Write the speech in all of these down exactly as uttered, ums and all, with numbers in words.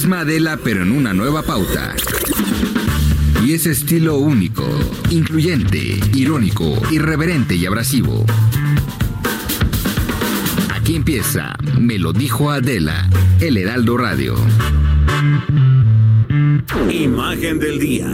misma Adela, pero en una nueva pauta. Y ese estilo único, incluyente, irónico, irreverente y abrasivo. Aquí empieza Me lo dijo Adela, El Heraldo Radio. Imagen del día.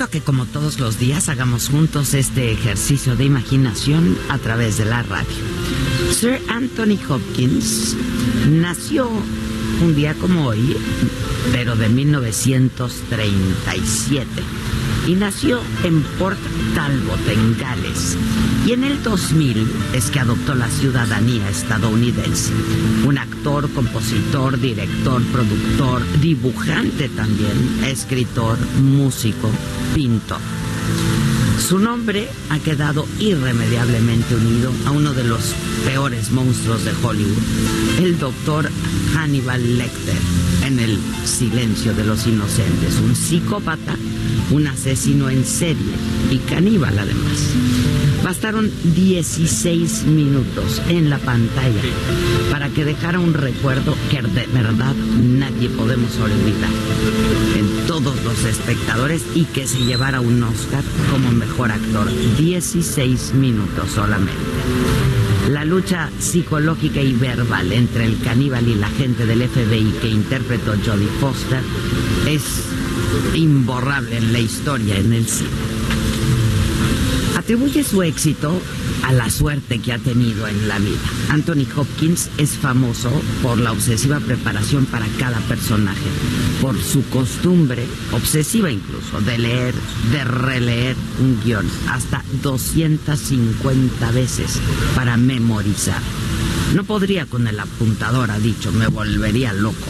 A que como todos los días hagamos juntos este ejercicio de imaginación a través de la radio. Sir Anthony Hopkins nació un día como hoy, pero de mil novecientos treinta y siete, y nació en Port Talbot, en Gales, y en el dos mil es que adoptó la ciudadanía estadounidense. Un actor, compositor, director, productor, dibujante también, escritor, músico, pintor. Su nombre ha quedado irremediablemente unido a uno de los peores monstruos de Hollywood, el doctor Hannibal Lecter, en El Silencio de los Inocentes, un psicópata, un asesino en serie y caníbal además. Bastaron dieciséis minutos en la pantalla para que dejara un recuerdo que de verdad nadie podemos olvidar en todos los espectadores y que se llevara un Oscar como mejor actor. dieciséis minutos solamente. La lucha psicológica y verbal entre el caníbal y la agente del F B I que interpretó Jodie Foster es imborrable en la historia en el cine. Atribuye su éxito a la suerte que ha tenido en la vida. Anthony Hopkins es famoso por la obsesiva preparación para cada personaje, por su costumbre, obsesiva incluso, de leer, de releer un guión hasta doscientas cincuenta veces para memorizar. No podría con el apuntador, ha dicho, me volvería loco.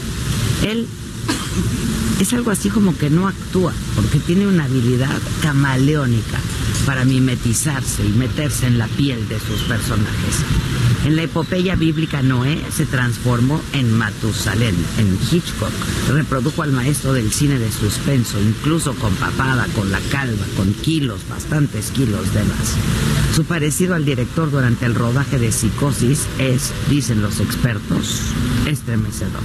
Él es algo así como que no actúa, porque tiene una habilidad camaleónica para mimetizarse y meterse en la piel de sus personajes. En la epopeya bíblica Noé se transformó en Matusalén, en Hitchcock. Reprodujo al maestro del cine de suspenso, incluso con papada, con la calva, con kilos, bastantes kilos de más. Su parecido al director durante el rodaje de Psicosis es, dicen los expertos, estremecedor.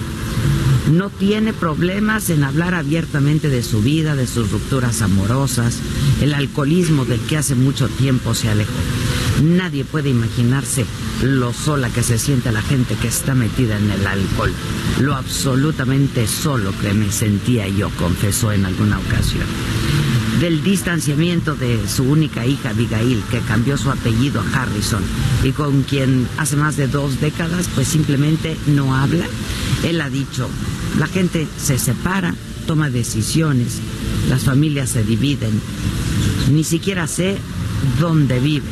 No tiene problemas en hablar abiertamente de su vida, de sus rupturas amorosas, el alcoholismo del que hace mucho tiempo se alejó. Nadie puede imaginarse lo sola que se siente la gente que está metida en el alcohol. Lo absolutamente solo que me sentía yo, confesó en alguna ocasión. Del distanciamiento de su única hija Abigail, que cambió su apellido a Harrison y con quien hace más de dos décadas pues simplemente no habla, él ha dicho, la gente se separa, toma decisiones, las familias se dividen, ni siquiera sé dónde vive,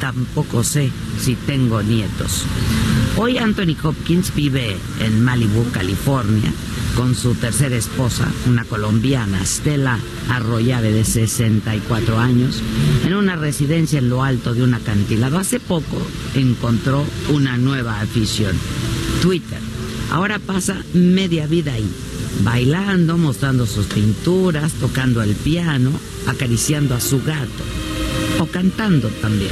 tampoco sé si tengo nietos. Hoy Anthony Hopkins vive en Malibu, California, con su tercera esposa, una colombiana, Stella Arroyave, de sesenta y cuatro años, en una residencia en lo alto de un acantilado. Hace poco encontró una nueva afición, Twitter. Ahora pasa media vida ahí, bailando, mostrando sus pinturas, tocando el piano, acariciando a su gato, o cantando también.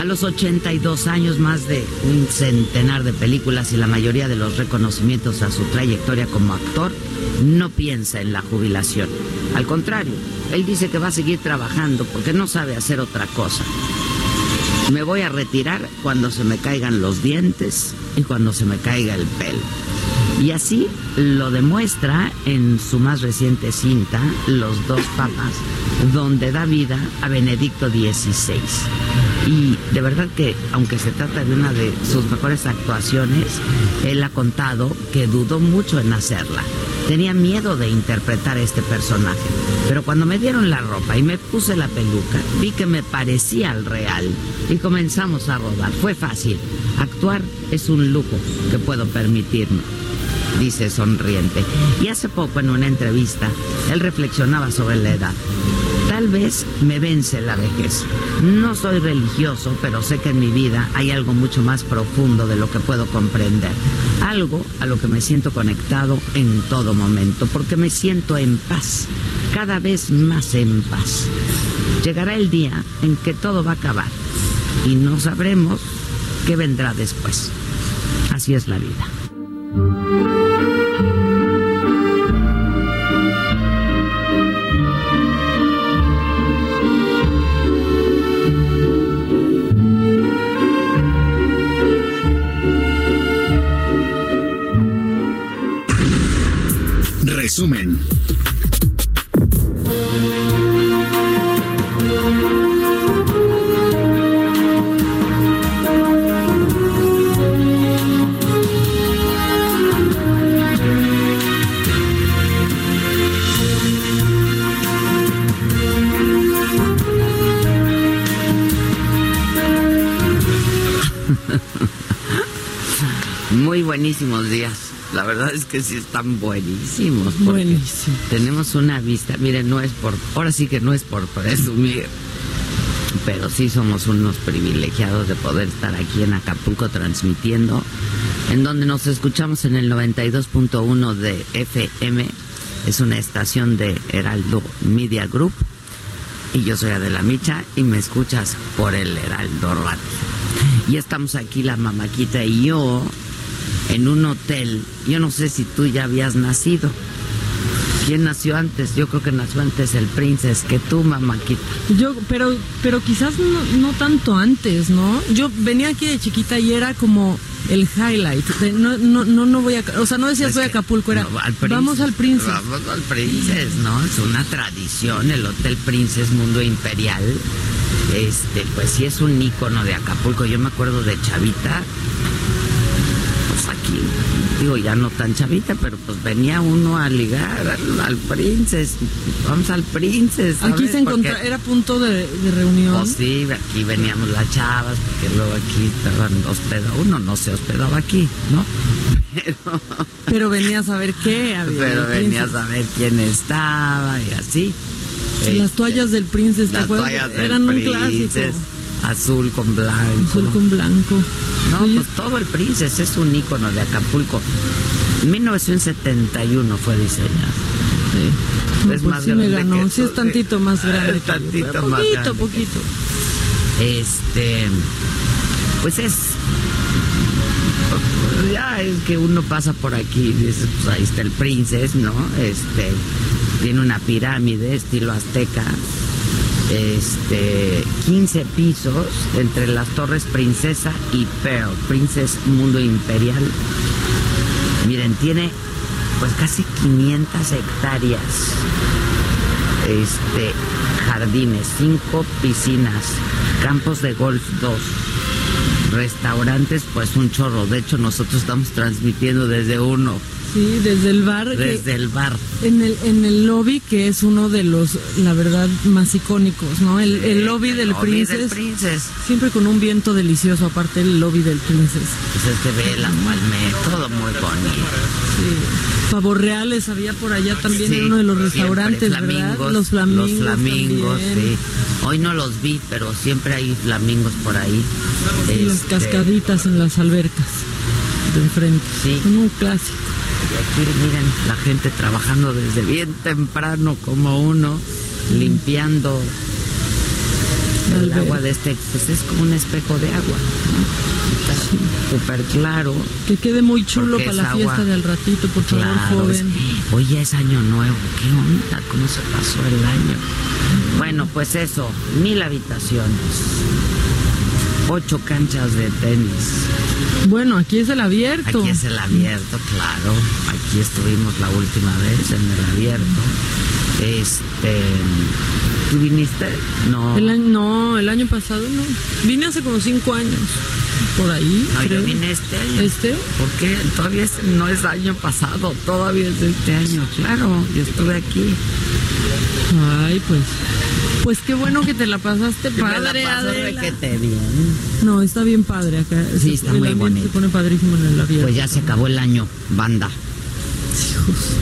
A los ochenta y dos años, más de un centenar de películas y la mayoría de los reconocimientos a su trayectoria como actor, no piensa en la jubilación. Al contrario, él dice que va a seguir trabajando porque no sabe hacer otra cosa. Me voy a retirar cuando se me caigan los dientes y cuando se me caiga el pelo. Y así lo demuestra en su más reciente cinta, Los Dos Papas, donde da vida a Benedicto dieciséis. Y de verdad que, aunque se trata de una de sus mejores actuaciones, él ha contado que dudó mucho en hacerla. Tenía miedo de interpretar a este personaje, pero cuando me dieron la ropa y me puse la peluca, vi que me parecía al real y comenzamos a rodar. Fue fácil. Actuar es un lujo que puedo permitirme, dice sonriente. Y hace poco, en una entrevista, él reflexionaba sobre la edad. Tal Tal vez me vence la vejez. No soy religioso, pero sé que en mi vida hay algo mucho más profundo de lo que puedo comprender. Algo a lo que me siento conectado en todo momento, porque me siento en paz, cada vez más en paz. Llegará el día en que todo va a acabar y no sabremos qué vendrá después. Así es la vida. Resumen. Muy buenísimos días. La verdad es que sí están buenísimos. Buenísimo. Tenemos una vista. Miren, no es por... Ahora sí que no es por presumir, pero sí somos unos privilegiados de poder estar aquí en Acapulco transmitiendo, en donde nos escuchamos en el noventa y dos punto uno de F M. Es una estación de Heraldo Media Group. Y yo soy Adela Micha y me escuchas por el Heraldo Radio. Y estamos aquí, la mamaquita y yo, en un hotel. Yo no sé si tú ya habías nacido. ¿Quién nació antes? Yo creo que nació antes el Princess que tú, mamaquita. Yo, pero pero quizás no, no tanto antes, ¿no? Yo venía aquí de chiquita y era como el highlight. De, no, no, no, no voy a... O sea, no decías voy a Acapulco, era no, al Princess, vamos al Princess. Vamos al Princess, ¿no? Es una tradición, el Hotel Princess Mundo Imperial. Este, pues sí es un ícono de Acapulco. Yo me acuerdo de chavita... Aquí, digo, ya no tan chavita, pero pues venía uno a ligar al, al Princess. Vamos al Princess, ¿sabes? Aquí se encontraba, era punto de, de reunión. Pues sí, aquí veníamos las chavas, porque luego aquí estaban hospedados. Uno no se hospedaba aquí, ¿no? Pero, pero venía a saber qué había. Pero venía a saber quién estaba y así. Las toallas del Princess, ¿te acuerdas? Las toallas del eran un clásico. Azul con blanco. Azul con blanco. No, pues todo el Princess es un ícono de Acapulco. mil novecientos setenta y uno fue diseñado. Sí. Es pues más sí grande me ganó. Que sí, es tantito más grande. Ah, tantito que yo, más poquito, grande. Poquito, poquito. Este, pues es... Ya es que uno pasa por aquí y dice, pues ahí está el Princess, ¿no? Este, tiene una pirámide estilo azteca. Este, quince pisos entre las torres Princesa y Pearl, Princess Mundo Imperial. Miren, tiene pues casi quinientas hectáreas, este, jardines, cinco piscinas, campos de golf dos, restaurantes, pues un chorro. De hecho, nosotros estamos transmitiendo desde uno. Sí, desde el bar. Desde el bar. En el, en el lobby, que es uno de los, la verdad, más icónicos, ¿no? El, el lobby, el del, lobby Princess, del Princess. Siempre con un viento delicioso, aparte el lobby del Princess. Pues es que ve la palme, todo muy bonito. Sí. Pavos reales había por allá también, sí, en uno de los restaurantes, flamingos, ¿verdad? Los flamingos. Los flamingos, sí. Hoy no los vi, pero siempre hay flamingos por ahí. Sí, este... las cascaditas en las albercas de enfrente. Sí. Son un clásico. Y aquí miren, la gente trabajando desde bien temprano como uno, limpiando el agua de este, pues es como un espejo de agua, ¿no? Está súper claro. Que quede muy chulo para la fiesta del ratito, por favor, joven. Hoy ya es año nuevo, qué onda, cómo se pasó el año. Bueno, pues eso, mil habitaciones, ocho canchas de tenis. Bueno, aquí es el abierto. Aquí es el abierto, claro. Aquí estuvimos la última vez en el abierto. Este, ¿tú viniste? No. El año, no, el año pasado no. Vine hace como cinco años. Por ahí. No, creo. Yo vine este año. ¿Este? ¿Por qué? Todavía es, no es año pasado, todavía es este año. Claro, yo estuve aquí. Ay, pues. Pues qué bueno que te la pasaste padre, la Adela. Que te bien. No, está bien padre acá. Sí, está muy bonito. Se pone padrísimo en el avión. Pues ya se acabó el año, banda.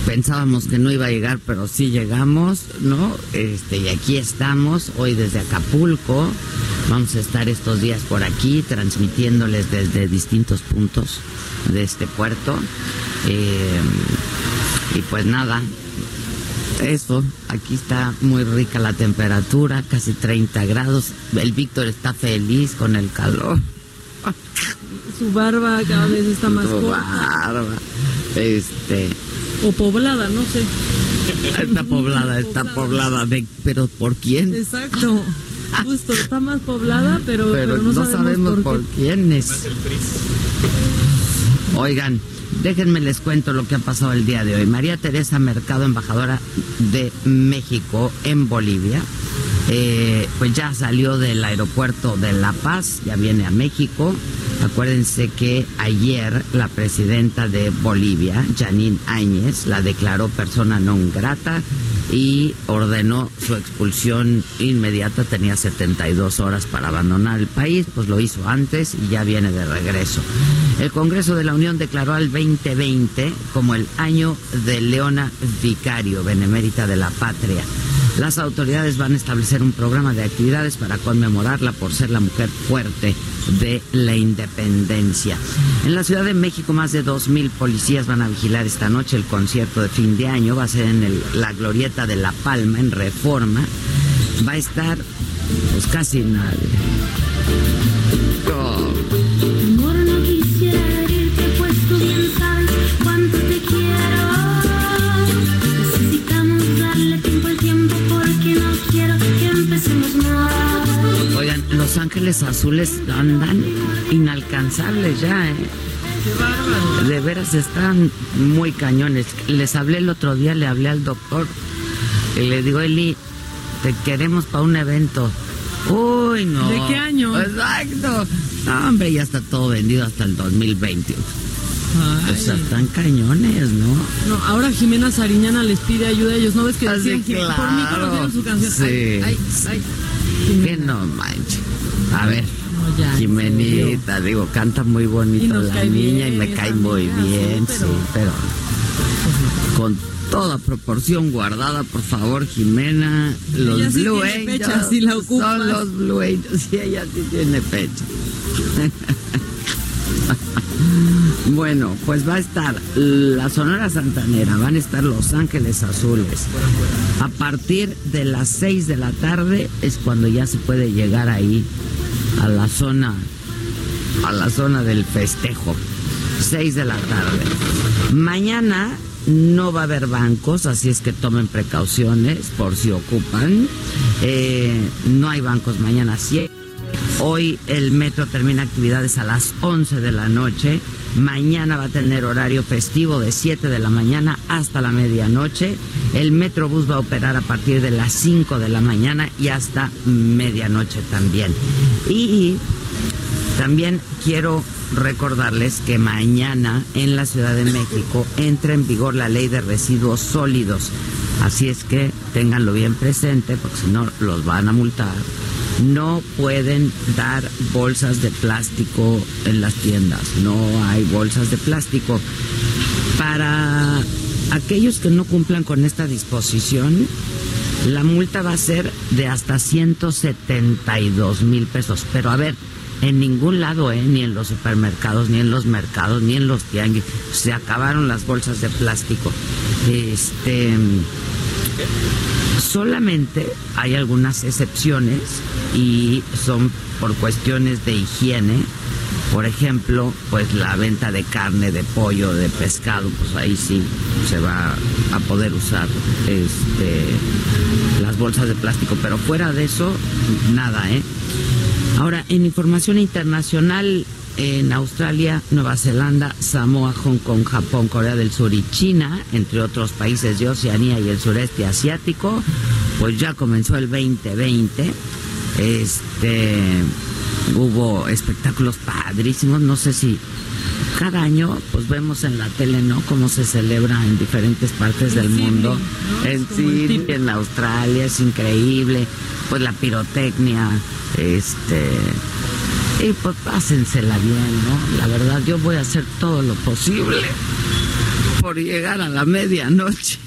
Pensábamos que no iba a llegar, pero sí llegamos, ¿no? Este, y aquí estamos, hoy desde Acapulco. Vamos a estar estos días por aquí, transmitiéndoles desde distintos puntos de este puerto. Eh, y pues nada, eso, aquí está muy rica la temperatura, casi treinta grados. El Víctor está feliz con el calor. Su barba cada vez está más Su corta. barba. Este... O poblada, no sé. Está poblada, está poblada. poblada de, ¿pero por quién? Exacto. Justo, está más poblada, pero, pero, pero no, no sabemos, sabemos por, por quién es. Oigan, déjenme les cuento lo que ha pasado el día de hoy. María Teresa Mercado, embajadora de México en Bolivia, eh, pues ya salió del aeropuerto de La Paz, ya viene a México. Acuérdense que ayer la presidenta de Bolivia, Janine Áñez, la declaró persona non grata y ordenó su expulsión inmediata. Tenía setenta y dos horas para abandonar el país, pues lo hizo antes y ya viene de regreso. El Congreso de la Unión declaró al veinte veinte como el año de Leona Vicario, benemérita de la patria. Las autoridades van a establecer un programa de actividades para conmemorarla por ser la mujer fuerte de la independencia. En la Ciudad de México, más de dos mil policías van a vigilar esta noche el concierto de fin de año. Va a ser en el, la glorieta de La Palma, en Reforma. Va a estar, pues, casi nadie. Oh. Amor, no quisiera herirte, pues tú bien sabes cuánto te quiero. Necesitamos darle tiempo al tiempo porque no quiero que empecemos más. Oigan, Los Ángeles Azules andan inalcanzables ya, ¿eh? De veras están muy cañones. Les hablé el otro día, le hablé al doctor y le digo, Eli, te queremos para un evento. Uy, no. ¿De qué año? Exacto. No, hombre, ya está todo vendido hasta el dos mil veinte. Ay. O sea, están cañones, ¿no? No, ahora Jimena Sariñana les pide ayuda a ellos. ¿No ves que decían que claro, por mí conocieron su canción? Sí. Ay, ay, ay. Que no manches. A ver, no, ya, Jimenita, sí, digo, canta muy bonito la niña bien, y me cae muy bien, sí, pero, pero con toda proporción guardada, por favor, Jimena. Los ella Blue sí Angels fecha, si la son los Blue Angels y ella sí tiene fecha. Bueno, pues va a estar la Sonora Santanera, van a estar Los Ángeles Azules. A partir de las seis de la tarde es cuando ya se puede llegar ahí a la zona, a la zona del festejo. seis de la tarde. Mañana no va a haber bancos, así es que tomen precauciones por si ocupan. Eh, no hay bancos mañana, sí. Hoy el metro termina actividades a las once de la noche. Mañana va a tener horario festivo de siete de la mañana hasta la medianoche. El Metrobús va a operar a partir de las cinco de la mañana y hasta medianoche también. Y también quiero recordarles que mañana en la Ciudad de México entra en vigor la ley de residuos sólidos. Así es que ténganlo bien presente porque si no los van a multar. No pueden dar bolsas de plástico en las tiendas, no hay bolsas de plástico. Para aquellos que no cumplan con esta disposición, la multa va a ser de hasta ciento setenta y dos mil pesos. Pero a ver, en ningún lado, ¿eh? Ni en los supermercados, ni en los mercados, ni en los tianguis, se acabaron las bolsas de plástico. Este... Solamente hay algunas excepciones y son por cuestiones de higiene. Por ejemplo, pues la venta de carne, de pollo, de pescado, pues ahí sí se va a poder usar este, las bolsas de plástico. Pero fuera de eso, nada, ¿eh? Ahora, en información internacional, en Australia, Nueva Zelanda, Samoa, Hong Kong, Japón, Corea del Sur y China, entre otros países de Oceanía y el sureste asiático, pues ya comenzó el veinte veinte. Este, hubo espectáculos padrísimos, no sé si cada año pues vemos en la tele, ¿no?, cómo se celebra en diferentes partes del mundo, en Chile, en Australia, es increíble, pues la pirotecnia, este... Y pues pásensela bien, ¿no? La verdad, yo voy a hacer todo lo posible por llegar a la medianoche.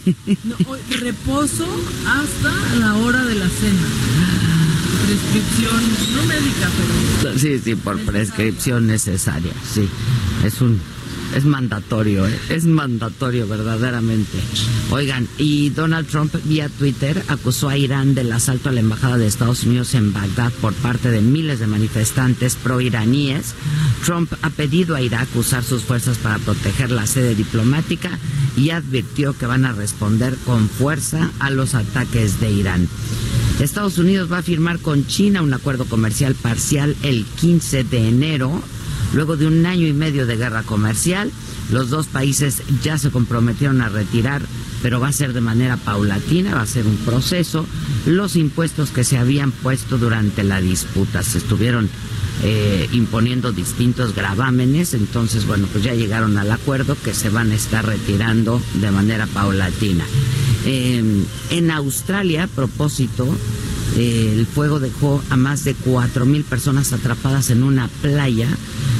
No, reposo hasta la hora de la cena. Prescripción, no médica, pero... Sí, sí, por necesaria. Prescripción necesaria, sí. Es un... Es mandatorio, ¿eh? Es mandatorio verdaderamente. Oigan, y Donald Trump vía Twitter acusó a Irán del asalto a la embajada de Estados Unidos en Bagdad por parte de miles de manifestantes proiraníes. Trump ha pedido a Irak usar sus fuerzas para proteger la sede diplomática y advirtió que van a responder con fuerza a los ataques de Irán. Estados Unidos va a firmar con China un acuerdo comercial parcial el quince de enero. Luego de un año y medio de guerra comercial, los dos países ya se comprometieron a retirar, pero va a ser de manera paulatina, va a ser un proceso, los impuestos que se habían puesto durante la disputa. Se estuvieron eh, imponiendo distintos gravámenes, entonces, bueno, pues ya llegaron al acuerdo que se van a estar retirando de manera paulatina. Eh, en Australia, a propósito... El fuego dejó a más de cuatro mil personas atrapadas en una playa.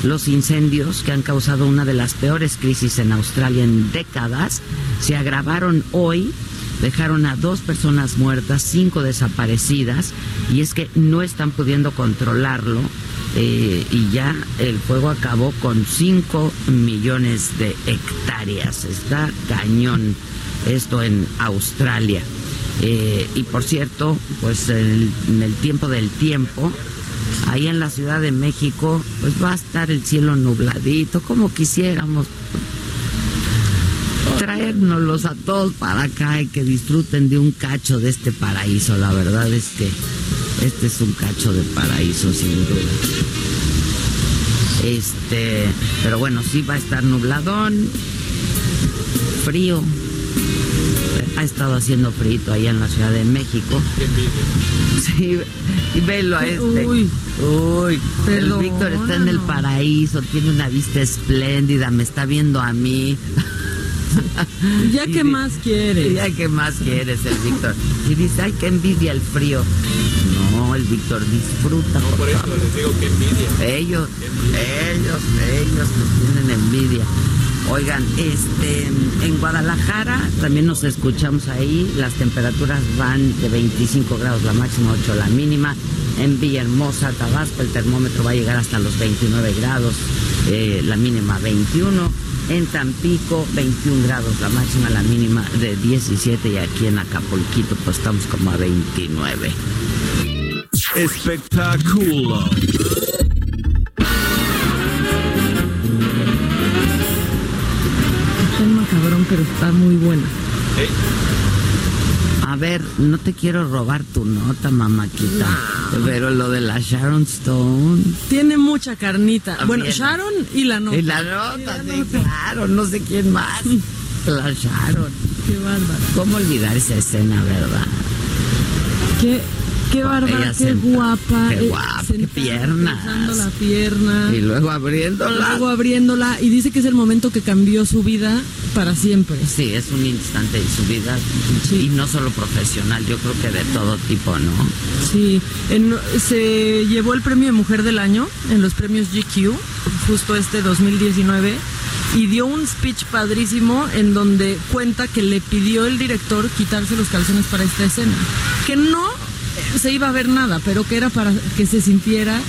Los incendios, que han causado una de las peores crisis en Australia en décadas, se agravaron hoy, dejaron a dos personas muertas, cinco desaparecidas, y es que no están pudiendo controlarlo, eh, y ya el fuego acabó con cinco millones de hectáreas. Está cañón esto en Australia. Eh, y por cierto, pues el, en el tiempo del tiempo, ahí en la Ciudad de México, pues va a estar el cielo nubladito, como quisiéramos traérnoslos a todos para acá y que disfruten de un cacho de este paraíso. La verdad es que este es un cacho de paraíso, sin duda. Este, pero bueno, sí va a estar nubladón, frío. Ha estado haciendo frito allá en la Ciudad de México. Sí, y velo a este. Uy, uy. El Víctor está en el paraíso, tiene una vista espléndida, me está viendo a mí. Ya que más quieres. Ya que más quieres el Víctor. Y dice, ay, qué envidia el frío. No, el Víctor disfruta. No, por eso favor. Les digo que envidia. Ellos, envidia. ellos, ellos nos tienen envidia. Oigan, este, en Guadalajara también nos escuchamos ahí, las temperaturas van de veinticinco grados la máxima, ocho la mínima. En Villahermosa, Tabasco, el termómetro va a llegar hasta los veintinueve grados, eh, la mínima veintiuno. En Tampico, veintiún grados la máxima, la mínima de diecisiete, y aquí en Acapulquito pues estamos como a veintinueve. Espectáculo. Cabrón, pero está muy buena. ¿Eh? A ver, no te quiero robar tu nota, mamáquita, no. Pero lo de la Sharon Stone... Tiene mucha carnita. Ah, bueno, bien. Sharon y la nota. Y la nota, y la sí, nota. Claro, no sé quién más. La Sharon. Qué bárbara. ¿Cómo olvidar esa escena, verdad? Qué... Qué bárbara, qué senta, guapa. Qué guapa, qué piernas. Cruzando la pierna. Y luego abriéndola. Y luego abriéndola. Y dice que es el momento que cambió su vida para siempre. Sí, es un instante en su vida. Sí. Y no solo profesional, yo creo que de todo tipo, ¿no? Sí. En, se llevó el premio de Mujer del Año en los premios G Q, justo este dos mil diecinueve. Y dio un speech padrísimo en donde cuenta que le pidió el director quitarse los calzones para esta escena. Que no... se iba a ver nada, pero que era para que se sintiera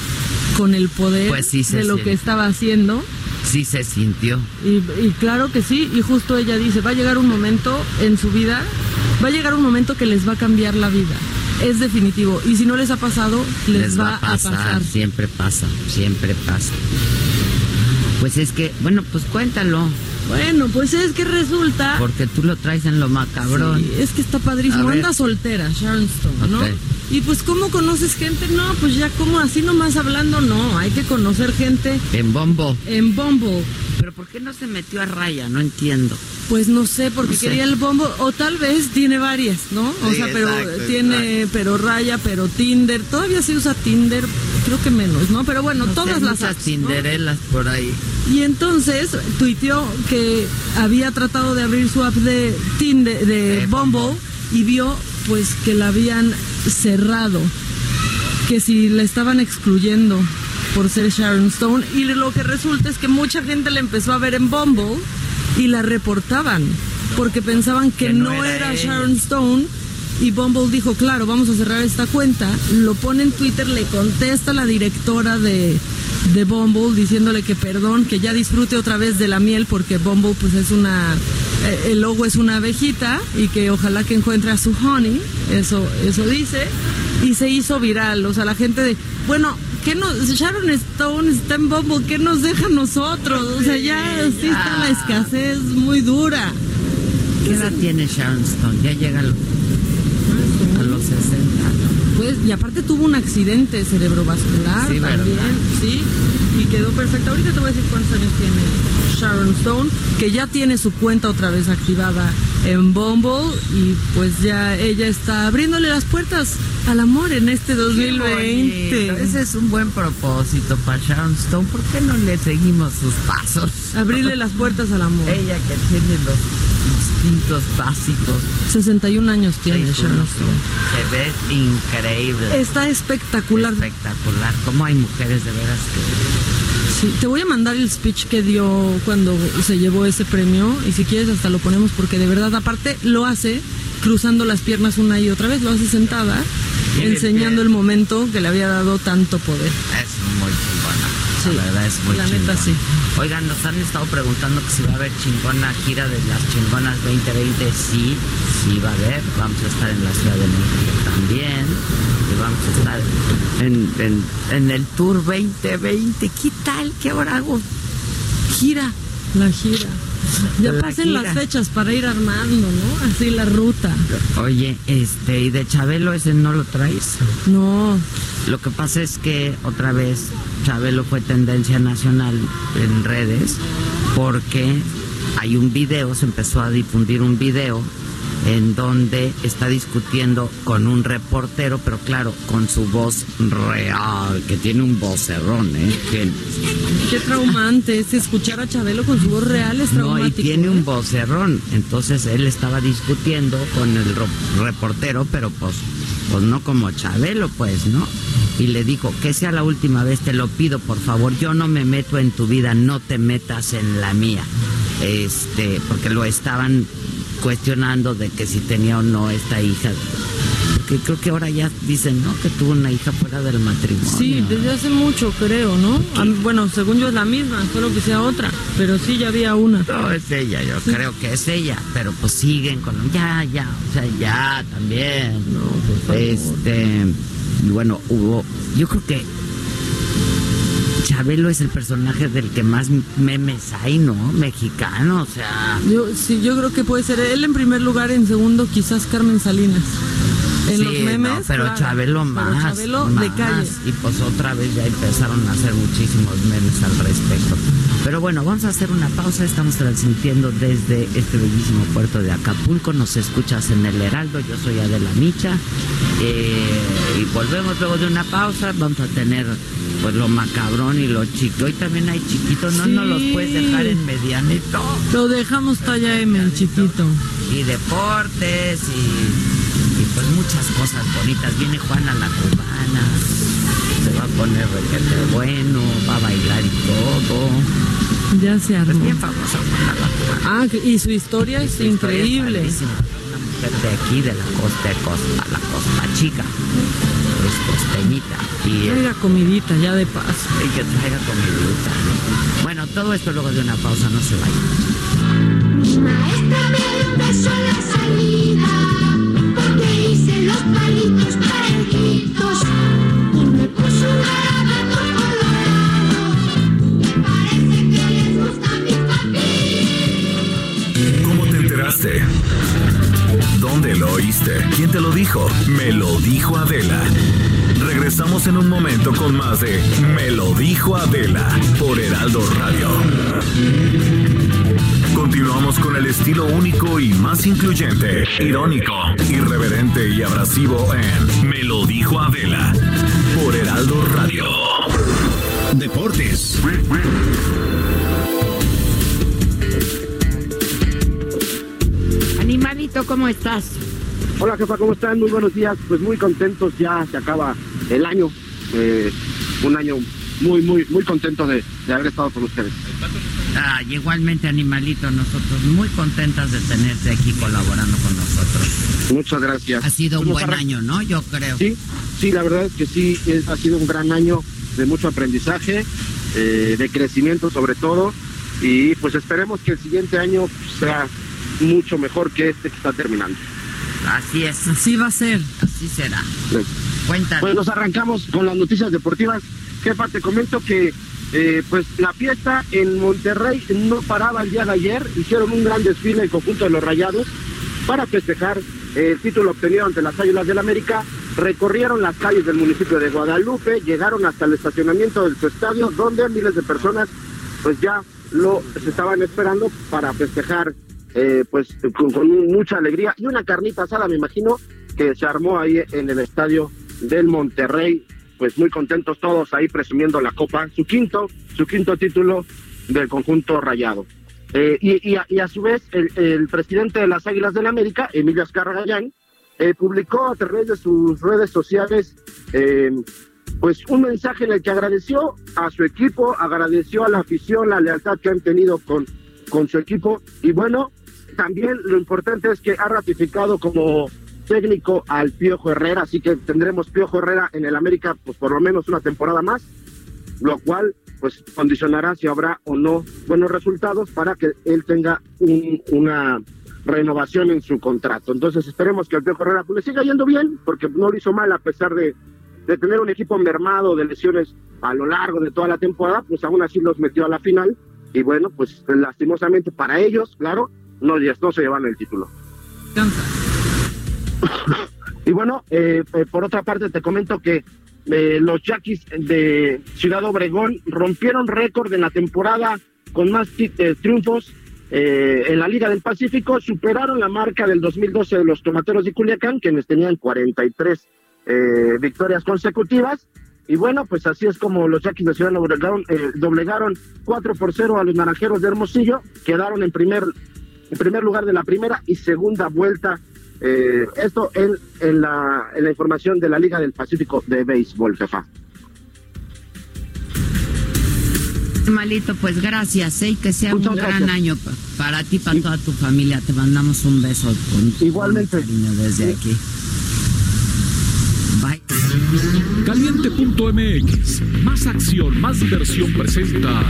con el poder, pues sí, de lo siente. Que estaba haciendo. Sí se sintió. Y, y claro que sí, y justo ella dice, va a llegar un momento en su vida, va a llegar un momento que les va a cambiar la vida. Es definitivo, y si no les ha pasado, les, les va, va a pasar. pasar. Siempre pasa, siempre pasa. Pues es que, bueno, pues cuéntalo. Bueno, pues es que resulta... Porque tú lo traes en lo macabrón. Sí, es que está padrísimo. Anda soltera, Sharon Stone, ¿no? Okay. Y pues, ¿cómo conoces gente? No, pues ya como así nomás hablando, no. Hay que conocer gente... En Bumble. En Bumble. Pero ¿por qué no se metió a Raya? No entiendo. Pues no sé, porque no sé. Quería el Bumble. O tal vez tiene varias, ¿no? O sí, sea, pero exacto, tiene... Exacto. Pero Raya, pero Tinder. Todavía se usa Tinder... Creo que menos, ¿no? Pero bueno, no, todas las apps, tinderelas, ¿no? Por ahí. Y entonces tuiteó que había tratado de abrir su app de Tinder, de eh, Bumble, Bumble, y vio pues que la habían cerrado, que si la estaban excluyendo por ser Sharon Stone, y lo que resulta es que mucha gente la empezó a ver en Bumble y la reportaban porque pensaban que, que no, no era, era Sharon Stone. Y Bumble dijo, claro, vamos a cerrar esta cuenta. Lo pone en Twitter, le contesta a la directora de, de Bumble diciéndole que perdón, que ya disfrute otra vez de la miel, porque Bumble pues es una, eh, el logo es una abejita, y que ojalá que encuentre a su honey, eso, eso dice. Y se hizo viral, o sea, la gente de, bueno, ¿qué nos, Sharon Stone está en Bumble, ¿qué nos deja a nosotros? O sea, ya sí está la escasez muy dura. ¿Qué edad tiene Sharon Stone? Ya llega al... sesenta. Pues, y aparte tuvo un accidente cerebrovascular, sí, también, ¿verdad? Sí, y quedó perfecta. Ahorita te voy a decir cuántos años tiene Sharon Stone, que ya tiene su cuenta otra vez activada en Bumble, y pues ya ella está abriéndole las puertas al amor en este dos mil veinte. Ese es un buen propósito para Sharon Stone. ¿Por qué no le seguimos sus pasos? Abrirle las puertas al amor. Ella que tiene los instintos básicos. sesenta y un años tiene Sharon Stone. Se ve increíble. Está espectacular. Espectacular. Como hay mujeres de veras que... Sí, te voy a mandar el speech que dio cuando se llevó ese premio, y si quieres hasta lo ponemos, porque de verdad, aparte lo hace cruzando las piernas una y otra vez, lo hace sentada, enseñando el momento que le había dado tanto poder. Es muy chingona. Sí, la verdad es muy la chingona. Neta, sí. Oigan, nos han estado preguntando que si va a haber chingona gira de las chingonas veinte veinte. Sí, sí va a haber. Vamos a estar en la Ciudad de México también. Y vamos a estar en, en, en el Tour veinte veinte. ¿Qué tal? ¿Qué hora hago? Gira. La gira. Ya la pasen gira. Las fechas para ir armando, ¿no? Así la ruta. Oye, este, ¿y de Chabelo ese no lo traes? No. Lo que pasa es que otra vez Chabelo fue tendencia nacional en redes porque hay un video, se empezó a difundir un video en donde está discutiendo con un reportero, pero claro, con su voz real, que tiene un vocerrón, ¿eh? Que... Qué traumante es escuchar a Chabelo con su voz real, es traumático. No, y tiene ¿eh? un vocerrón. Entonces él estaba discutiendo con el reportero, pero pues, pues no como Chabelo, pues, ¿no? Y le dijo, que sea la última vez, te lo pido, por favor, yo no me meto en tu vida, no te metas en la mía. Este, porque lo estaban cuestionando de que si tenía o no esta hija, porque creo que ahora ya dicen, ¿no?, que tuvo una hija fuera del matrimonio. Sí, desde hace mucho, creo, ¿no? A mí, bueno, según yo es la misma, solo que sea otra, pero sí ya había una. No, es ella, yo sí. creo que es ella, pero pues siguen con ya, ya, o sea, ya también, ¿no? Por favor. Este, y bueno, hubo, yo creo que Chabelo es el personaje del que más memes hay, ¿no? Mexicano, o sea... Yo, sí, yo creo que puede ser él en primer lugar, en segundo quizás Carmen Salinas. En sí, los memes, no, pero claro, Chabelo más, pero Chabelo más, de calle. Y pues otra vez ya empezaron a hacer muchísimos memes al respecto. Pero bueno, vamos a hacer una pausa. Estamos transmitiendo desde este bellísimo puerto de Acapulco. Nos escuchas en El Heraldo. Yo soy Adela Micha. Eh, y volvemos luego de una pausa. Vamos a tener pues lo macabrón y lo chiquito. Hoy también hay chiquito. No, sí. No los puedes dejar en medianito. Lo dejamos talla M, el chiquito. Y deportes y... Y pues muchas cosas bonitas. Viene Juana la Cubana, se va a poner requete bueno, va a bailar y todo. Ya se armó. Es pues bien famosa Juana la Cubana. Ah, y su historia y es su increíble. Historia es una mujer de aquí, de la costa, de costa, la costa chica. Es costeñita. Y que traiga comidita ya de paso. Y que traiga comidita. Bueno, todo esto luego de una pausa, no se vayan. Maestra, me un beso en la salida. Porque hice los palitos parejitos y me puso un garabato colorado. Y parece que les gusta mi papi. ¿Cómo te enteraste? ¿Dónde lo oíste? ¿Quién te lo dijo? Me lo dijo Adela. Regresamos en un momento con más de Me lo dijo Adela por Heraldo Radio. Continuamos con el estilo único y más incluyente, irónico, irreverente y abrasivo en Me lo dijo Adela por Heraldo Radio. Deportes. Animalito, ¿cómo estás? Hola, jefa, ¿cómo están? Muy buenos días. Pues muy contentos, ya se acaba el año. Eh, un año muy, muy, muy contento de, de haber estado con ustedes. Ah, igualmente, animalito, nosotros muy contentas de tenerte aquí colaborando con nosotros. Muchas gracias. Ha sido un buen año, ¿no? Yo creo. Sí, sí, la verdad es que sí, es, ha sido un gran año de mucho aprendizaje, eh, de crecimiento sobre todo, y pues esperemos que el siguiente año sea mucho mejor que este que está terminando. Así es. Así va a ser. Así será. Sí. Cuéntanos. Pues nos arrancamos con las noticias deportivas. Jefa, te comento que eh, pues la fiesta en Monterrey no paraba el día de ayer. Hicieron un gran desfile en conjunto de los Rayados para festejar el título obtenido ante las Águilas del América. Recorrieron las calles del municipio de Guadalupe, llegaron hasta el estacionamiento de su estadio, donde miles de personas pues ya lo se estaban esperando para festejar. Eh, pues con, con mucha alegría y una carnita asada, me imagino, que se armó ahí en el estadio del Monterrey, pues muy contentos todos ahí presumiendo la copa, su quinto, su quinto título del conjunto rayado. Eh, y, y, a, y a su vez, el, el presidente de las Águilas del América, Emilio Azcárraga Gallán, eh, publicó a través de sus redes sociales eh, pues un mensaje en el que agradeció a su equipo, agradeció a la afición, la lealtad que han tenido con, con su equipo, y bueno, también lo importante es que ha ratificado como técnico al Piojo Herrera, así que tendremos Piojo Herrera en el América pues por lo menos una temporada más, lo cual pues condicionará si habrá o no buenos resultados para que él tenga un, una renovación en su contrato. Entonces esperemos que al Piojo Herrera pues, le siga yendo bien, porque no lo hizo mal a pesar de, de tener un equipo mermado de lesiones a lo largo de toda la temporada, pues aún así los metió a la final y bueno, pues lastimosamente para ellos, claro, No, no se llevan el título. Y bueno, eh, por otra parte te comento que eh, los Yaquis de Ciudad Obregón rompieron récord en la temporada con más t- eh, triunfos eh, en la Liga del Pacífico, superaron la marca del dos mil doce de los Tomateros de Culiacán, quienes tenían cuarenta y tres eh, victorias consecutivas. Y bueno, pues así es como los Yaquis de Ciudad Obregón eh, doblegaron cuatro por cero a los Naranjeros de Hermosillo, quedaron en primer En primer lugar de la primera y segunda vuelta, eh, esto en, en, la, en la información de la Liga del Pacífico de Béisbol, jefa. Malito, pues gracias, ¿eh? Que sea Muchas un gracias. gran año pa- para ti, para y... toda tu familia. Te mandamos un beso. Con, Igualmente. Con cariño desde aquí. Bye. Caliente punto m x, más acción, más diversión presenta...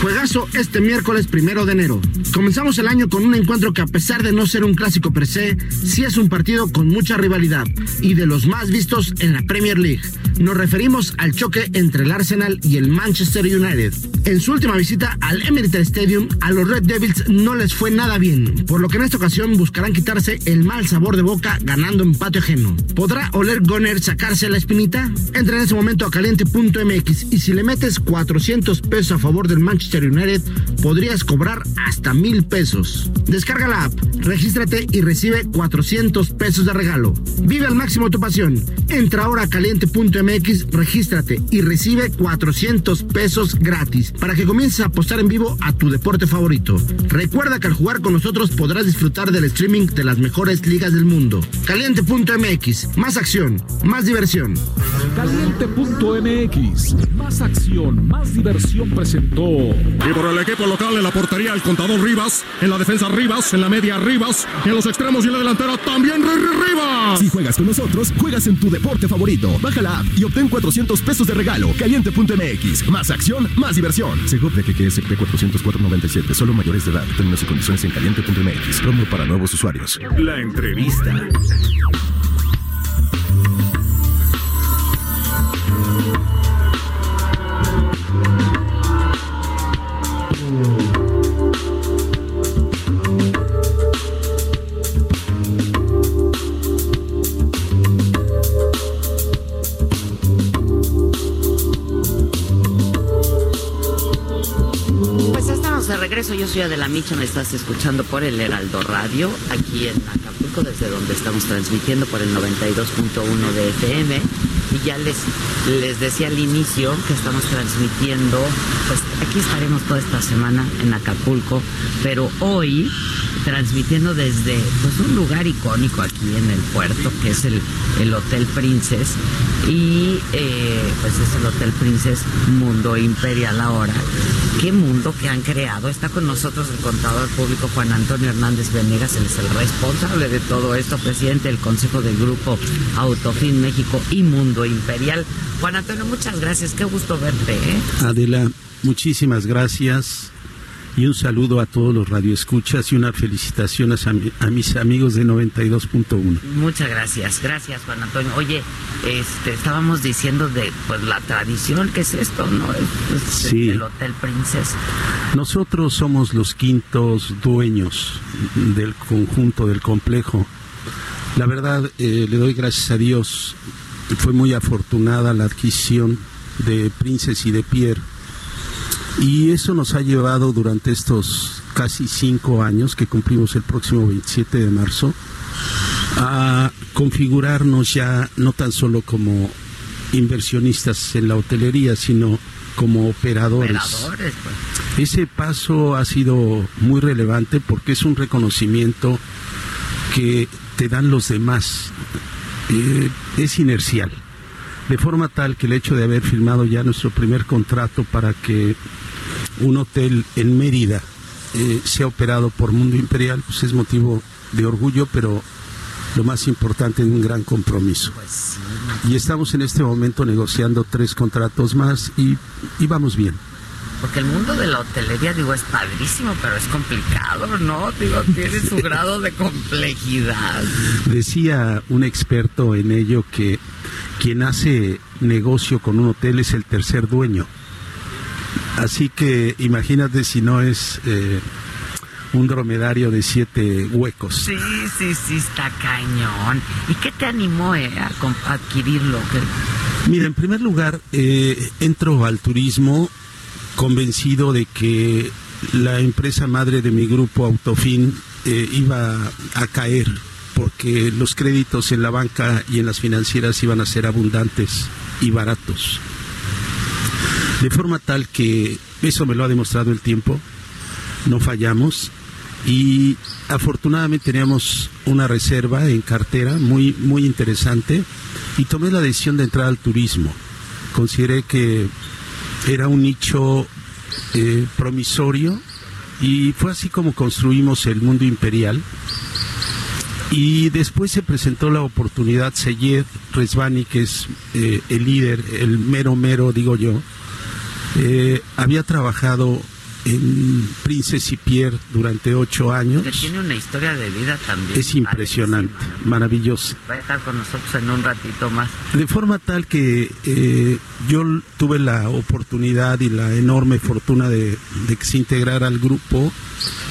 Juegazo este miércoles primero de enero. Comenzamos el año con un encuentro que, a pesar de no ser un clásico per se, sí es un partido con mucha rivalidad y de los más vistos en la Premier League. Nos referimos al choque entre el Arsenal y el Manchester United. En su última visita al Emirates Stadium, a los Red Devils no les fue nada bien, por lo que en esta ocasión buscarán quitarse el mal sabor de boca ganando en patio ajeno. ¿Podrá Ole Gunnar sacarse la espinita? Entra en este momento a caliente punto m x y si le metes cuatrocientos pesos a favor del Manchester United, podrías cobrar hasta mil pesos. Descarga la app, regístrate y recibe cuatrocientos pesos de regalo. Vive al máximo tu pasión. Entra ahora a caliente punto m x, regístrate y recibe cuatrocientos pesos gratis para que comiences a apostar en vivo a tu deporte favorito. Recuerda que al jugar con nosotros podrás disfrutar del streaming de las mejores ligas del mundo. Caliente punto m x, más acción, más diversión. Caliente punto m x, más acción, más diversión presentó. Y por el equipo local en la portería el contador Rivas, en la defensa Rivas, en la media Rivas, en los extremos y en la delantera también Rivas. Si juegas con nosotros, juegas en tu deporte favorito. Baja la app y obtén cuatrocientos pesos de regalo. Caliente punto m x, más acción, más diversión. Segov de Q Q S P cuatrocientos cuatro noventa y siete, solo mayores de edad. Términos y condiciones en caliente punto m x. Promo para nuevos usuarios. La entrevista. Yo soy Adela Micha, me estás escuchando por el Heraldo Radio, aquí en Acapulco, desde donde estamos transmitiendo por el noventa y dos punto uno de F M. Y ya les, les decía al inicio que estamos transmitiendo, pues aquí estaremos toda esta semana en Acapulco, pero hoy transmitiendo desde pues un lugar icónico aquí en el puerto, que es el, el Hotel Princess, y eh, pues es el Hotel Princess Mundo Imperial ahora. Qué mundo que han creado. Está con nosotros el contador público Juan Antonio Hernández Venegas, él es el responsable de todo esto, presidente del Consejo del Grupo Autofin México y Mundo Imperial. Juan Antonio, muchas gracias, qué gusto verte, ¿eh? Adela, muchísimas gracias. Y un saludo a todos los radioescuchas y una felicitación a, mi, a mis amigos de noventa y dos punto uno. Muchas gracias, gracias Juan Antonio. Oye, este, estábamos diciendo de pues la tradición que es esto, ¿no? Es, es, sí. El Hotel Princess. Nosotros somos los quintos dueños del conjunto, del complejo. La verdad, eh, le doy gracias a Dios. Fue muy afortunada la adquisición de Princess y de Pierre. Y eso nos ha llevado durante estos casi cinco años, que cumplimos el próximo veintisiete de marzo, a configurarnos ya no tan solo como inversionistas en la hotelería, sino como operadores. Operadores, pues. Ese paso ha sido muy relevante porque es un reconocimiento que te dan los demás. Eh, es inercial. De forma tal que el hecho de haber firmado ya nuestro primer contrato para que un hotel en Mérida eh, sea operado por Mundo Imperial, pues es motivo de orgullo, pero lo más importante es un gran compromiso. Y estamos en este momento negociando tres contratos más y, y vamos bien. Porque el mundo de la hotelería, digo, es padrísimo, pero es complicado, ¿no? Digo, tiene su grado de complejidad. Decía un experto en ello que quien hace negocio con un hotel es el tercer dueño. Así que imagínate si no es eh, un dromedario de siete huecos. Sí, sí, sí, está cañón. ¿Y qué te animó eh, a adquirirlo? ¿Qué? Mira, en primer lugar, eh, entro al turismo convencido de que la empresa madre de mi grupo Autofin eh, iba a caer porque los créditos en la banca y en las financieras iban a ser abundantes y baratos. De forma tal que eso me lo ha demostrado el tiempo, no fallamos y afortunadamente teníamos una reserva en cartera muy, muy interesante y tomé la decisión de entrar al turismo. Consideré que era un nicho eh, promisorio y fue así como construimos el Mundo Imperial. Y después se presentó la oportunidad. Seyed Rezvani, que es eh, el líder, el mero mero, digo yo, eh, había trabajado en Princess y Pierre durante ocho años. Que tiene una historia de vida también. Es impresionante, maravillosa. Va a estar con nosotros en un ratito más. De forma tal que eh, yo tuve la oportunidad y la enorme fortuna de, de que se integrara al grupo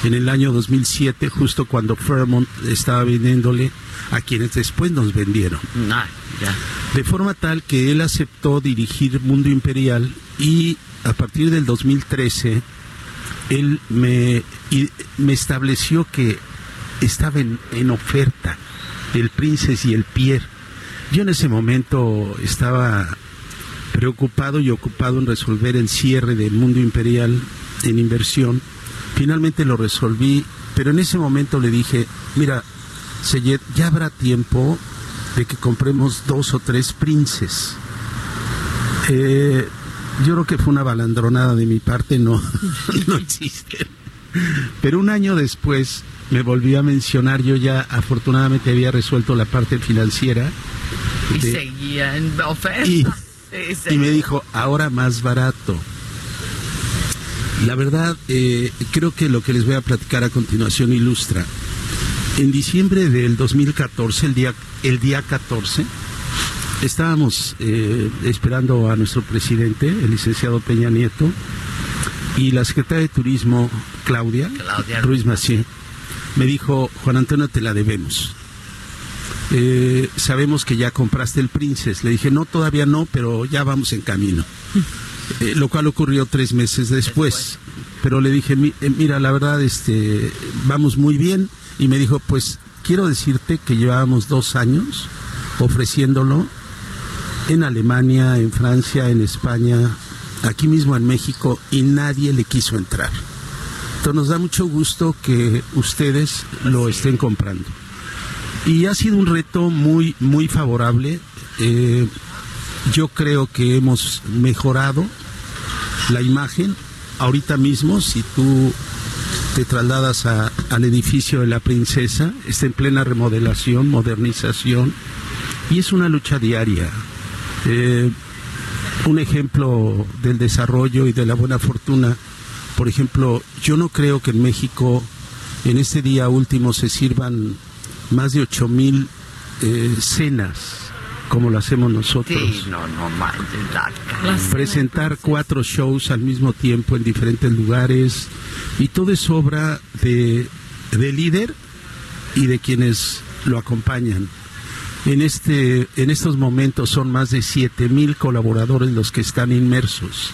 en el año dos mil siete, justo cuando Fairmont estaba vendiéndole a quienes después nos vendieron. Ah, ya. De forma tal que él aceptó dirigir Mundo Imperial y a partir del dos mil trece... él me, me estableció que estaba en, en oferta el Princess y el Pierre. Yo en ese momento estaba preocupado y ocupado en resolver el cierre del Mundo Imperial en inversión. Finalmente lo resolví, pero en ese momento le dije, mira, Seyed, ya habrá tiempo de que compremos dos o tres Princess. Eh... Yo creo que fue una balandronada de mi parte, no, no existe. Pero un año después me volvió a mencionar, yo ya afortunadamente había resuelto la parte financiera. Y de, seguía en oferta. Y, sí, seguía. Y me dijo, ahora más barato. La verdad, eh, creo que lo que les voy a platicar a continuación ilustra. En diciembre del dos mil catorce, el día, el día catorce... estábamos eh, esperando a nuestro presidente, el licenciado Peña Nieto, y la secretaria de Turismo, Claudia, Claudia Ruiz Massieu, me dijo, Juan Antonio, te la debemos. Eh, sabemos que ya compraste el Princess. Le dije, no, todavía no, pero ya vamos en camino. Eh, lo cual ocurrió tres meses después. después. Pero le dije, mira, la verdad, este, vamos muy bien. Y me dijo, pues quiero decirte que llevábamos dos años ofreciéndolo en Alemania, en Francia, en España, aquí mismo en México, y nadie le quiso entrar. Entonces nos da mucho gusto que ustedes lo estén comprando. Y ha sido un reto muy, muy favorable. Eh, yo creo que hemos mejorado la imagen. Ahorita mismo, si tú te trasladas a, al edificio de la Princesa, está en plena remodelación, modernización, y es una lucha diaria. Eh, un ejemplo del desarrollo y de la buena fortuna, por ejemplo, yo no creo que en México en este día último se sirvan más de ocho mil eh, cenas como lo hacemos nosotros. Sí, no, no, más de presentar cuatro shows al mismo tiempo en diferentes lugares, y todo es obra de, de líder y de quienes lo acompañan. En este, en estos momentos son más de siete mil colaboradores los que están inmersos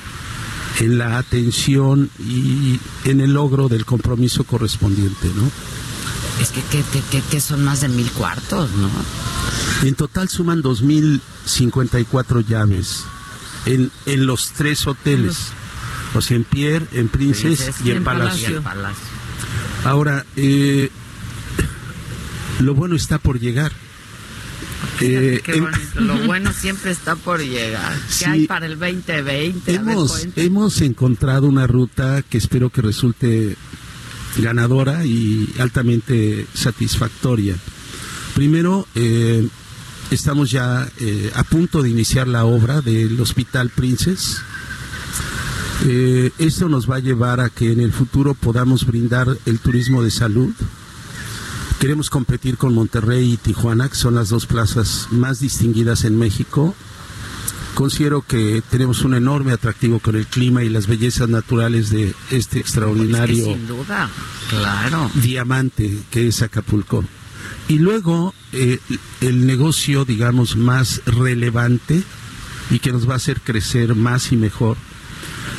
en la atención y en el logro del compromiso correspondiente, ¿no? Es que, que, que, que son más de mil cuartos, ¿no? En total suman dos mil cincuenta y cuatro llaves en, en los tres hoteles, o sea, en Pierre, en Princess, Princess y en, en Palacio. Palacio. Ahora, eh, lo bueno está por llegar. Eh, Qué bonito. Lo bueno siempre está por llegar. ¿Qué sí, hay para el veinte veinte? Hemos, ver, hemos encontrado una ruta que espero que resulte ganadora y altamente satisfactoria. Primero, eh, estamos ya eh, a punto de iniciar la obra del Hotel Princess. Eh, esto nos va a llevar a que en el futuro podamos brindar el turismo de salud. Queremos competir con Monterrey y Tijuana, que son las dos plazas más distinguidas en México. Considero que tenemos un enorme atractivo con el clima y las bellezas naturales de este extraordinario, pues es que sin duda, claro, diamante que es Acapulco. Y luego, eh, el negocio, digamos, más relevante y que nos va a hacer crecer más y mejor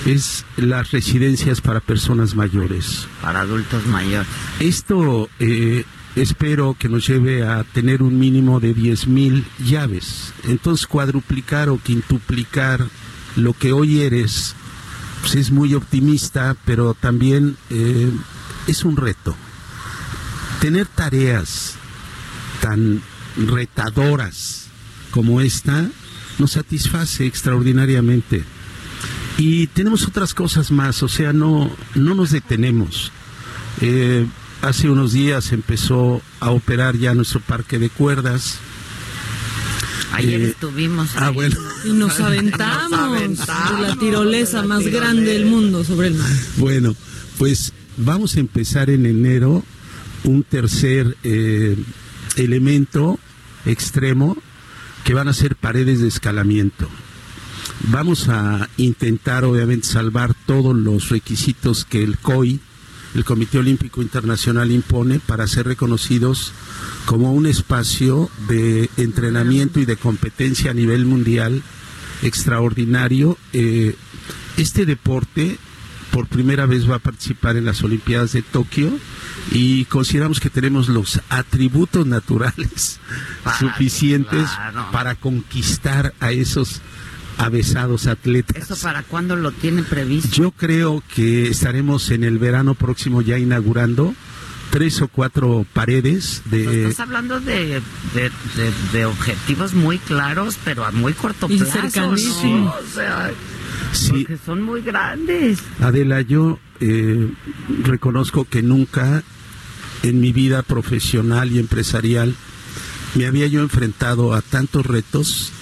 es las residencias para personas mayores. Para adultos mayores. Esto... Eh, espero que nos lleve a tener un mínimo de diez mil llaves. Entonces, cuadruplicar o quintuplicar lo que hoy eres, pues es muy optimista, pero también eh, es un reto. Tener tareas tan retadoras como esta nos satisface extraordinariamente. Y tenemos otras cosas más, o sea, no, no nos detenemos. Eh, Hace unos días empezó a operar ya nuestro parque de cuerdas. Ayer eh, estuvimos ahí. Ah, bueno. Y nos aventamos, nos aventamos la tirolesa la más tirolesa. grande del mundo sobre el mar. Bueno, pues vamos a empezar en enero un tercer eh, elemento extremo que van a ser paredes de escalamiento. Vamos a intentar obviamente salvar todos los requisitos que el C O I, el Comité Olímpico Internacional, impone para ser reconocidos como un espacio de entrenamiento y de competencia a nivel mundial extraordinario. Eh, este deporte por primera vez va a participar en las Olimpiadas de Tokio y consideramos que tenemos los atributos naturales para, suficientes claro. para conquistar a esos avesados atletas. ¿Eso para cuándo lo tienen previsto? Yo creo que estaremos en el verano próximo ya inaugurando tres o cuatro paredes de... Estás hablando de, de, de, de objetivos muy claros, pero a muy corto y plazo, cercanísimo. ¿No? Sí. O sea, sí. Porque son muy grandes. Adela, yo eh, reconozco que nunca en mi vida profesional y empresarial me había yo enfrentado a tantos retos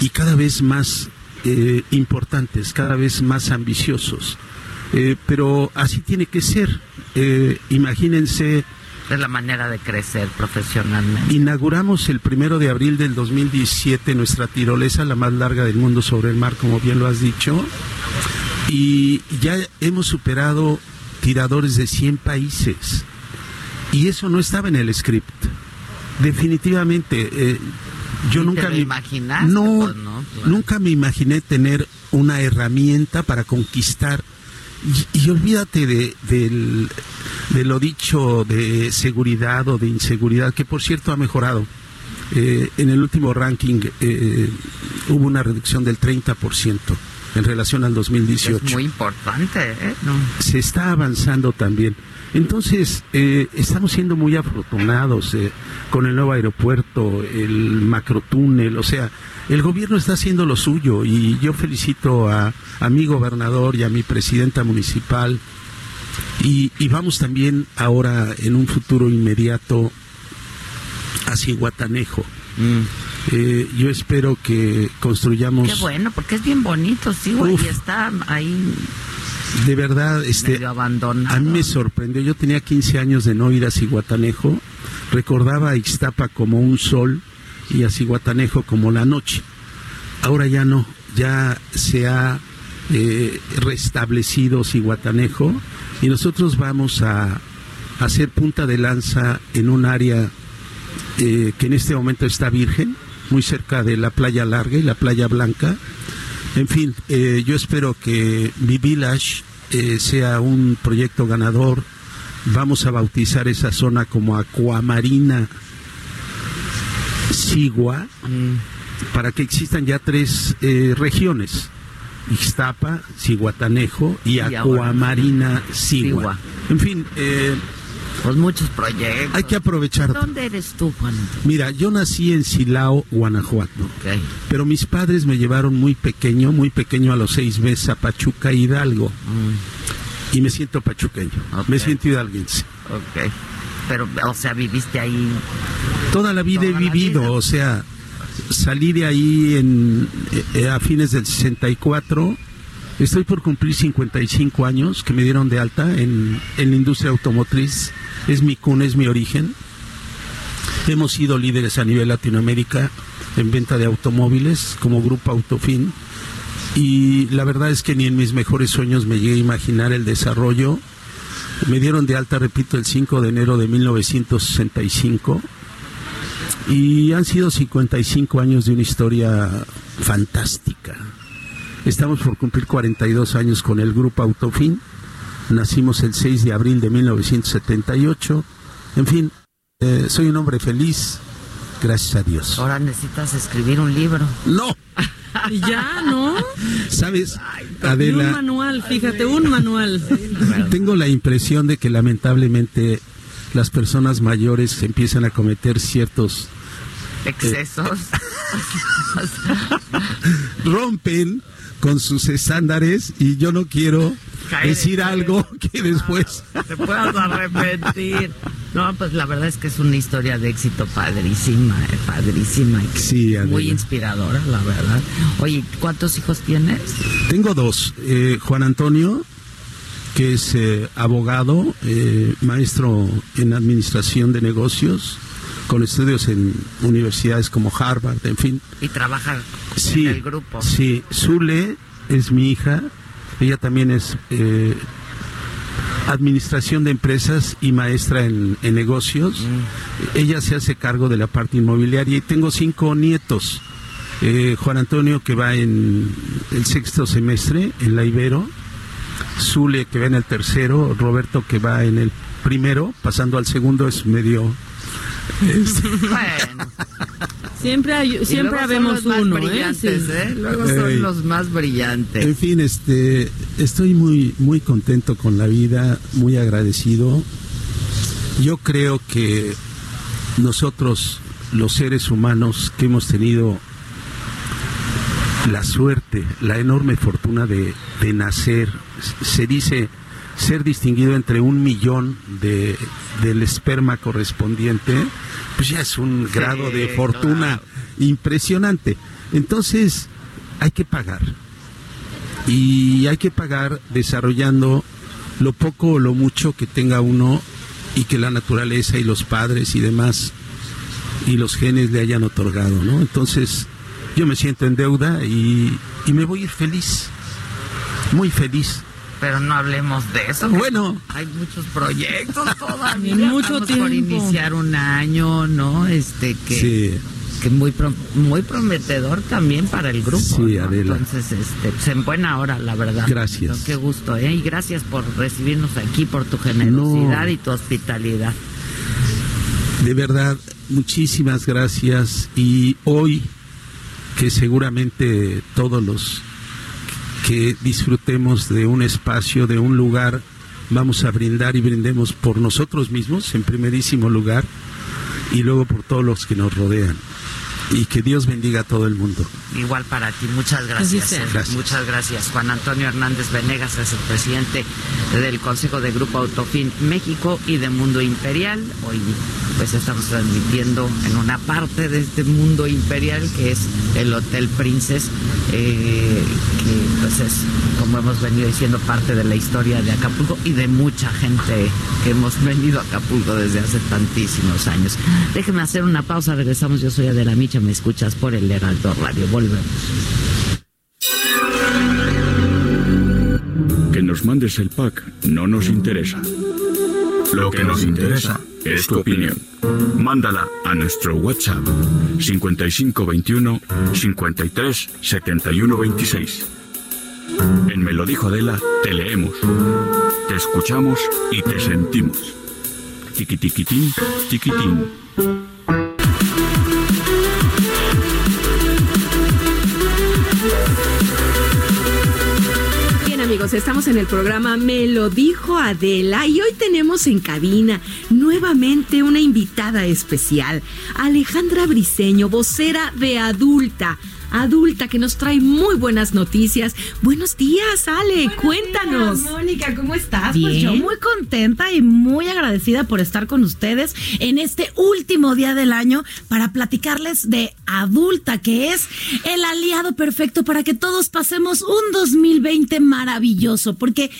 y cada vez más eh, importantes, cada vez más ambiciosos. Eh, pero así tiene que ser. Eh, imagínense... Es la manera de crecer profesionalmente. Inauguramos el primero de abril del dos mil diecisiete nuestra tirolesa, la más larga del mundo sobre el mar, como bien lo has dicho. Y ya hemos superado tiradores de cien países. Y eso no estaba en el script. Definitivamente... Eh, Yo ¿Te nunca, lo me, imaginaste, no, pues no, claro. nunca me imaginé tener una herramienta para conquistar. Y, y olvídate de, de, de lo dicho de seguridad o de inseguridad, que por cierto ha mejorado. Eh, en el último ranking eh, hubo una reducción del treinta por ciento. en relación al dos mil dieciocho. Es muy importante, ¿eh? No. Se está avanzando también. Entonces, eh, estamos siendo muy afortunados eh, con el nuevo aeropuerto, el macrotúnel, o sea, el gobierno está haciendo lo suyo, y yo felicito a, a mi gobernador y a mi presidenta municipal, y, y vamos también ahora, en un futuro inmediato, a Zihuatanejo. Mm. Eh, yo espero que construyamos... Qué bueno, porque es bien bonito, sí, güey, y está ahí... De verdad, este, abandonado. A mí me sorprendió, yo tenía quince años de no ir a Zihuatanejo, recordaba a Ixtapa como un sol y a Zihuatanejo como la noche. Ahora ya no, ya se ha eh, restablecido Zihuatanejo, y nosotros vamos a hacer punta de lanza en un área eh, que en este momento está virgen, muy cerca de la Playa Larga y la Playa Blanca. En fin, eh, yo espero que mi village eh, sea un proyecto ganador. Vamos a bautizar esa zona como Acuamarina Siguá, mm. para que existan ya tres eh, regiones: Ixtapa, Zihuatanejo y, y Acuamarina Siguá. En fin... Eh, Pues muchos proyectos. Hay que aprovechar. ¿Dónde eres tú, Juan? Mira, yo nací en Silao, Guanajuato. Okay. Pero mis padres me llevaron muy pequeño, muy pequeño a los seis meses a Pachuca, Hidalgo. Mm. Y me siento pachuqueño. Okay. Me siento hidalguense. Ok. Pero, o sea, viviste ahí. Toda la vida toda he vivido, vida. O sea, salí de ahí en, eh, a fines del sesenta y cuatro. Estoy por cumplir cincuenta y cinco años que me dieron de alta en, en la industria automotriz. Es mi cuna, es mi origen. Hemos sido líderes a nivel Latinoamérica en venta de automóviles como Grupo Autofin. Y la verdad es que ni en mis mejores sueños me llegué a imaginar el desarrollo. Me dieron de alta, repito, el cinco de enero de mil novecientos sesenta y cinco. Y han sido cincuenta y cinco años de una historia fantástica. Estamos por cumplir cuarenta y dos años con el Grupo Autofin. Nacimos el seis de abril de mil novecientos setenta y ocho. En fin, eh, soy un hombre feliz, gracias a Dios. Ahora necesitas escribir un libro. ¡No! Ya, ¿no? ¿Sabes, Adela? Un manual, fíjate, un manual. Tengo la impresión de que lamentablemente las personas mayores empiezan a cometer ciertos... excesos. Rompen con sus estándares, y yo no quiero caer, decir caer, algo que después... Te puedas arrepentir. No, pues la verdad es que es una historia de éxito padrísima, eh, padrísima. Sí, muy inspiradora, la verdad. Oye, ¿cuántos hijos tienes? Tengo dos. Eh, Juan Antonio, que es eh, abogado, eh, maestro en administración de negocios, con estudios en universidades como Harvard, en fin. Y trabaja sí, en el grupo. Sí, Zule es mi hija, ella también es eh, administración de empresas y maestra en, en negocios. Mm. Ella se hace cargo de la parte inmobiliaria, y tengo cinco nietos. Eh, Juan Antonio, que va en el sexto semestre en la Ibero, Zule, que va en el tercero, Roberto, que va en el primero, pasando al segundo, es medio... Bueno. Siempre hay, siempre habemos uno, ¿eh? Sí. ¿eh? Luego son eh, los más brillantes. En fin, este, estoy muy, muy contento con la vida, muy agradecido. Yo creo que nosotros, los seres humanos, que hemos tenido la suerte, la enorme fortuna de, de nacer, se dice... ser distinguido entre un millón de del esperma correspondiente, pues ya es un grado sí, de fortuna no. impresionante. Entonces, hay que pagar. Y hay que pagar desarrollando lo poco o lo mucho que tenga uno, y que la naturaleza y los padres y demás y los genes le hayan otorgado, ¿no? Entonces, yo me siento en deuda y, y me voy a ir feliz, muy feliz. Pero no hablemos de eso. Bueno, hay muchos proyectos todavía. Mucho Estamos tiempo. Por iniciar un año, ¿no? Este que, sí. que muy pro, muy prometedor también para el grupo. Sí, ¿no? Adela. Entonces, este, pues en buena hora, la verdad. Gracias. Entonces, qué gusto, ¿eh? Y gracias por recibirnos aquí, por tu generosidad no. y tu hospitalidad. De verdad, muchísimas gracias. Y hoy, que seguramente todos los que disfrutemos de un espacio, de un lugar. Vamos a brindar y brindemos por nosotros mismos en primerísimo lugar y luego por todos los que nos rodean. Y que Dios bendiga a todo el mundo. Igual para ti, muchas gracias. Sí, sí. gracias. Muchas gracias. Juan Antonio Hernández Venegas es el presidente del Consejo de Grupo Autofin México y de Mundo Imperial. Hoy pues estamos transmitiendo en una parte de este Mundo Imperial que es el Hotel Princess, eh, que pues es, como hemos venido diciendo, parte de la historia de Acapulco y de mucha gente que hemos venido a Acapulco desde hace tantísimos años. Déjenme hacer una pausa, regresamos. Yo soy Adela Micha, me escuchas por el Heraldo Radio. Volvemos. Que nos mandes el pack no nos interesa. Lo que nos interesa es tu opinión. Mándala a nuestro WhatsApp cincuenta y cinco veintiuno cincuenta y tres setenta y uno veintiséis. En Me lo dijo Adela, te leemos, te escuchamos y te sentimos. Tiquitiquitín, tiquitín. Estamos en el programa Me lo dijo Adela y hoy tenemos en cabina nuevamente una invitada especial, Alejandra Briseño, vocera de Adulta. Adulta, que nos trae muy buenas noticias. Buenos días, Ale, buenos cuéntanos. Días, Mónica, ¿cómo estás? Bien. Pues yo muy contenta y muy agradecida por estar con ustedes en este último día del año para platicarles de Adulta, que es el aliado perfecto para que todos pasemos un dos mil veinte maravilloso, porque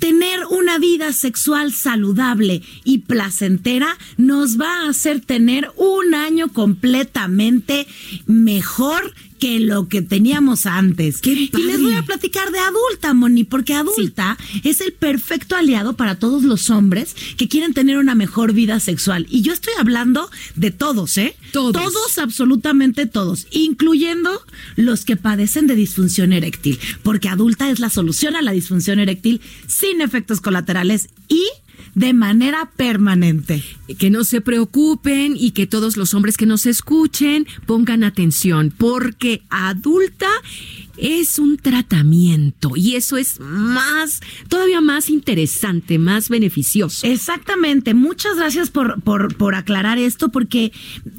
tener una vida sexual saludable y placentera nos va a hacer tener un año completamente mejor que lo que teníamos antes. Y les voy a platicar de Adulta, Moni, porque Adulta sí. es el perfecto aliado para todos los hombres que quieren tener una mejor vida sexual. Y yo estoy hablando de todos, ¿eh? Todos. Todos, absolutamente todos, incluyendo los que padecen de disfunción eréctil, porque Adulta es la solución a la disfunción eréctil sin efectos colaterales y de manera permanente. Que no se preocupen y que todos los hombres que nos escuchen pongan atención, porque Adulta es un tratamiento y eso es más, todavía más interesante, más beneficioso. Exactamente, muchas gracias por, por, por aclarar esto, porque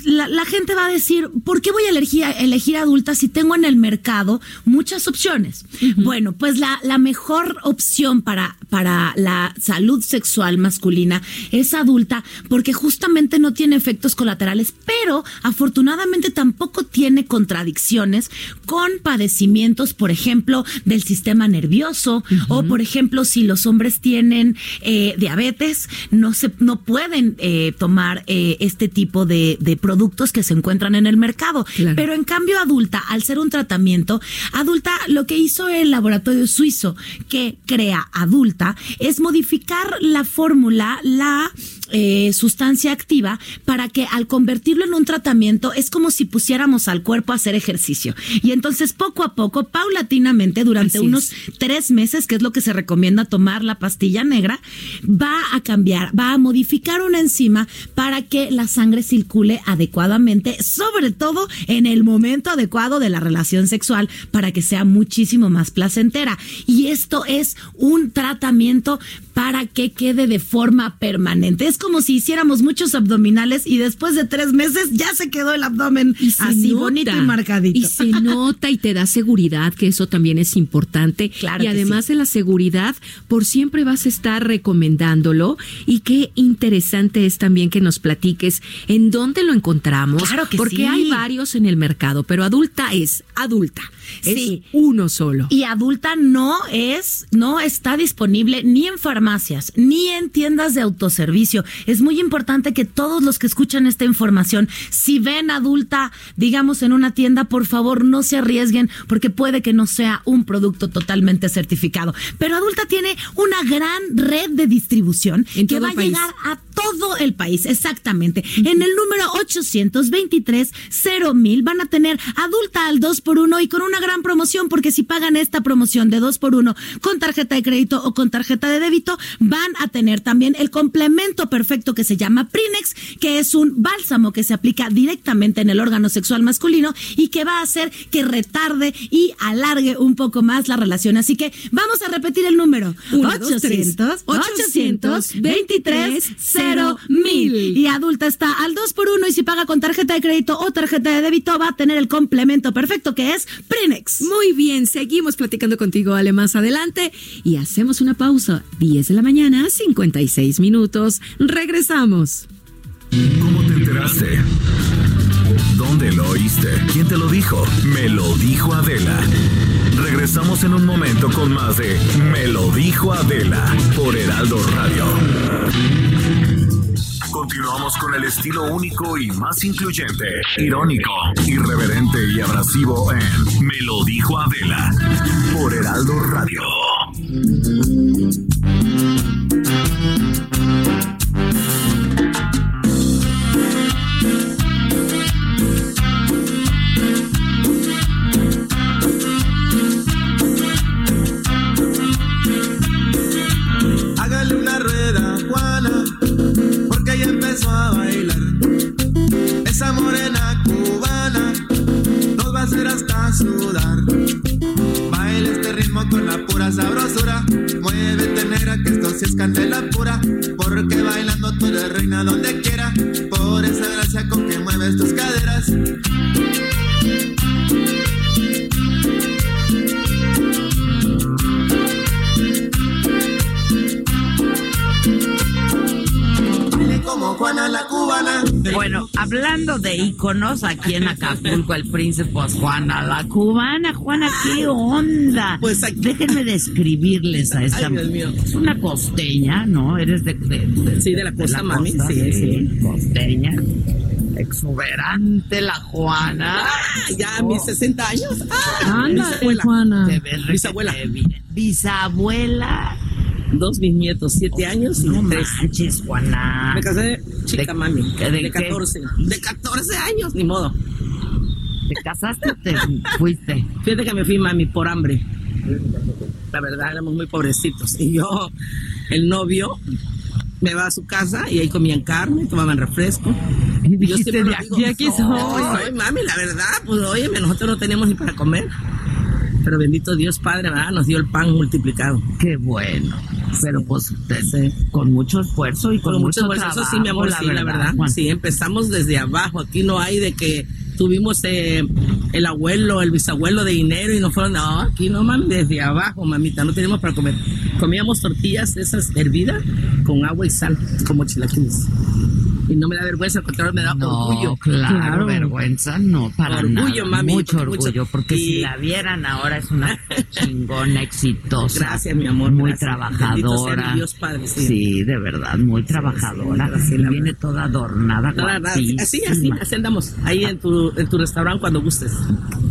la, la gente va a decir, ¿por qué voy a elegir, elegir Adulta si tengo en el mercado muchas opciones? Uh-huh. Bueno, pues la, la mejor opción para, para la salud sexual masculina es Adulta, porque justamente no tiene efectos colaterales, pero afortunadamente tampoco tiene contradicciones con padecimientos, por ejemplo, del sistema nervioso, uh-huh. o por ejemplo, si los hombres tienen eh, diabetes, no se no pueden eh, tomar eh, este tipo de, de productos que se encuentran en el mercado. Claro. Pero en cambio, Adulta, al ser un tratamiento, Adulta, lo que hizo el laboratorio suizo que crea Adulta es modificar la fórmula, la eh, sustancia activa, para que al convertirlo en un tratamiento es como si pusiéramos al cuerpo a hacer ejercicio. Y entonces poco a poco poco, paulatinamente, durante Así unos es. tres meses, que es lo que se recomienda tomar la pastilla negra, va a cambiar, va a modificar una enzima para que la sangre circule adecuadamente, sobre todo en el momento adecuado de la relación sexual, para que sea muchísimo más placentera. Y esto es un tratamiento para que quede de forma permanente. Es como si hiciéramos muchos abdominales y después de tres meses ya se quedó el abdomen así nota, bonito y marcadito. Y se nota y te da seguridad, que eso también es importante. Claro, y además sí. de la seguridad, por siempre vas a estar recomendándolo. Y qué interesante es también que nos platiques en dónde lo encontramos. Claro que porque sí. hay varios en el mercado, pero Adulta es Adulta. Es sí. uno solo. Y Adulta no es, no está disponible ni en farmacia, ni en tiendas de autoservicio. Es muy importante que todos los que escuchan esta información, si ven Adulta, digamos, en una tienda, por favor no se arriesguen, porque puede que no sea un producto totalmente certificado. Pero Adulta tiene una gran red de distribución que va a llegar a todo el país, exactamente. En el número ochocientos veintitrés cero mil van a tener adulta al dos por uno y con una gran promoción, porque si pagan esta promoción de dos por uno con tarjeta de crédito o con tarjeta de débito, van a tener también el complemento perfecto que se llama Prinex, que es un bálsamo que se aplica directamente en el órgano sexual masculino y que va a hacer que retarde y alargue un poco más la relación. Así que vamos a repetir el número. ochocientos veintitrés cero mil. Y adulta está al dos por uno y si paga con tarjeta de crédito o tarjeta de débito va a tener el complemento perfecto que es Prinex. Muy bien, seguimos platicando contigo, Ale, más adelante y hacemos una pausa. diez de la mañana, cincuenta y seis minutos. Regresamos. ¿Cómo te enteraste? ¿Dónde lo oíste? ¿Quién te lo dijo? Me lo dijo Adela. Regresamos en un momento con más de Me lo dijo Adela por Heraldo Radio. Continuamos con el estilo único y más incluyente, irónico, irreverente y abrasivo en Me lo dijo Adela por Heraldo Radio. A bailar esa morena cubana nos va a hacer hasta sudar. Baila este ritmo con la pura sabrosura, muévete negra que esto sí es candela pura, porque bailando tú eres reina donde quiera, por esa gracia con que mueves tus caderas. Juana la Cubana. Bueno, hablando de íconos, aquí en Acapulco, el príncipe, pues Juana la Cubana. Juana, ¿qué onda? Pues aquí... déjenme describirles a esta mujer. Es una costeña, ¿no? Eres de... de, de sí, de la costa, de la mami. Costa, sí, sí, sí. Costeña. Exuberante la Juana. Ah, ya, ¿no? Mis sesenta años. Ah, Ana, bisabuela. Juana. Bisabuela. Bisabuela. Dos mis nietos, siete oh, años y no tres. Manches, Juana. Me casé de chica, de, mami. De, de catorce. De catorce años, ni modo. ¿Te casaste o te fuiste? Fíjate que me fui, mami, por hambre. La verdad, éramos muy pobrecitos. Y yo, el novio, me va a su casa y ahí comían carne, tomaban refresco. Y dijiste, yo de aquí, digo, aquí soy. soy. Soy, mami, la verdad, pues, óyeme, nosotros no tenemos ni para comer. Pero bendito Dios Padre, ¿verdad? Nos dio el pan multiplicado. Qué bueno. Pero pues te, te, con mucho esfuerzo y con, con mucho, mucho esfuerzo, trabajo, sí, mi amor, la sí, verdad, la verdad. Juan. Sí, empezamos desde abajo. Aquí no hay de que tuvimos eh, el abuelo, el bisabuelo de dinero y nos fueron. No, aquí no, mami, desde abajo, mamita. No teníamos para comer. Comíamos tortillas esas hervidas con agua y sal, como chilaquiles. Y no me da vergüenza, al contrario, me da no, orgullo. Claro, claro, vergüenza no, para orgullo, nada. Mami, mucho orgullo, porque y... si la vieran ahora es una chingona exitosa. Gracias, mi amor. Muy gracias. Trabajadora. Dios Padre, sí. Sí, de verdad, muy sí, trabajadora. Sí, sí, viene toda adornada. Nada, nada, así, así, así andamos. Ahí en tu, en tu restaurante cuando gustes.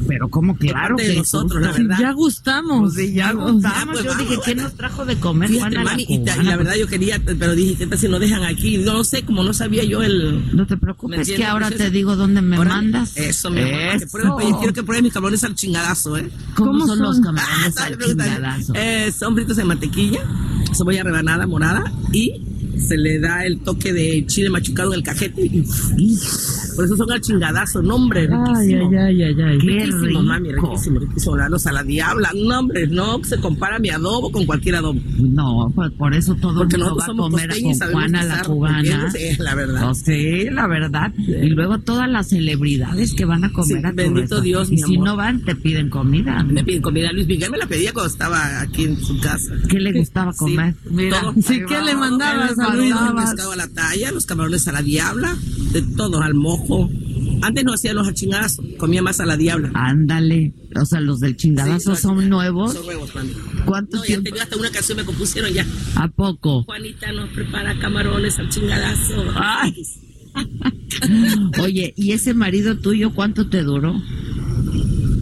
Pero como claro que nosotros, la verdad. Ya gustamos. Pues, ya gustamos. Ya, pues, yo vamos, dije, ¿qué nos trajo de comer? Fíjate, Juana, mami, la y, y la verdad yo quería, pero dije, ¿qué tal si nos dejan aquí? No sé, como no sabía yo el... No te preocupes, es que ahora te digo dónde me ahora, mandas. Eso, mi amor. Quiero que pruebes mis camarones al chingadazo, ¿eh? ¿Cómo, ¿Cómo son, son los camarones ah, al chingadazo? Eh, son fritos en mantequilla, cebolla rebanada, morada, y se le da el toque de chile machucado en el cajete. Y, y, por eso son al chingadazo, no, hombre, riquísimo. Ay, ay, ay, ay. Qué riquísimo, rico. Mami, riquísimo, riquísimo. Los a la diabla, no, hombre, no se compara mi adobo con cualquier adobo. No, pues por eso todo el mundo va a comer a Juana la Cubana. Sí, la verdad. No, sí, la verdad. Y luego todas las celebridades que van a comer sí, a tu bendito Dios, mi amor. Y si no van, te piden comida. Me piden comida. Luis Miguel me la pedía cuando estaba aquí en su casa. ¿Qué le gustaba comer? Sí, mira, todo, sí, ¿qué le mandabas? El pescado a la talla, los camarones a la diabla, de todo, al mojo. Antes no hacía los chingadazos, comía más a la diabla. Ándale, o sea, los del chingadazo sí, son, son nuevos. Son nuevos, mami. ¿Cuánto no, tiempo? Ya hasta una canción me compusieron ya. ¿A poco? Juanita nos prepara camarones al chingadazo. Ay. Oye, ¿y ese marido tuyo cuánto te duró?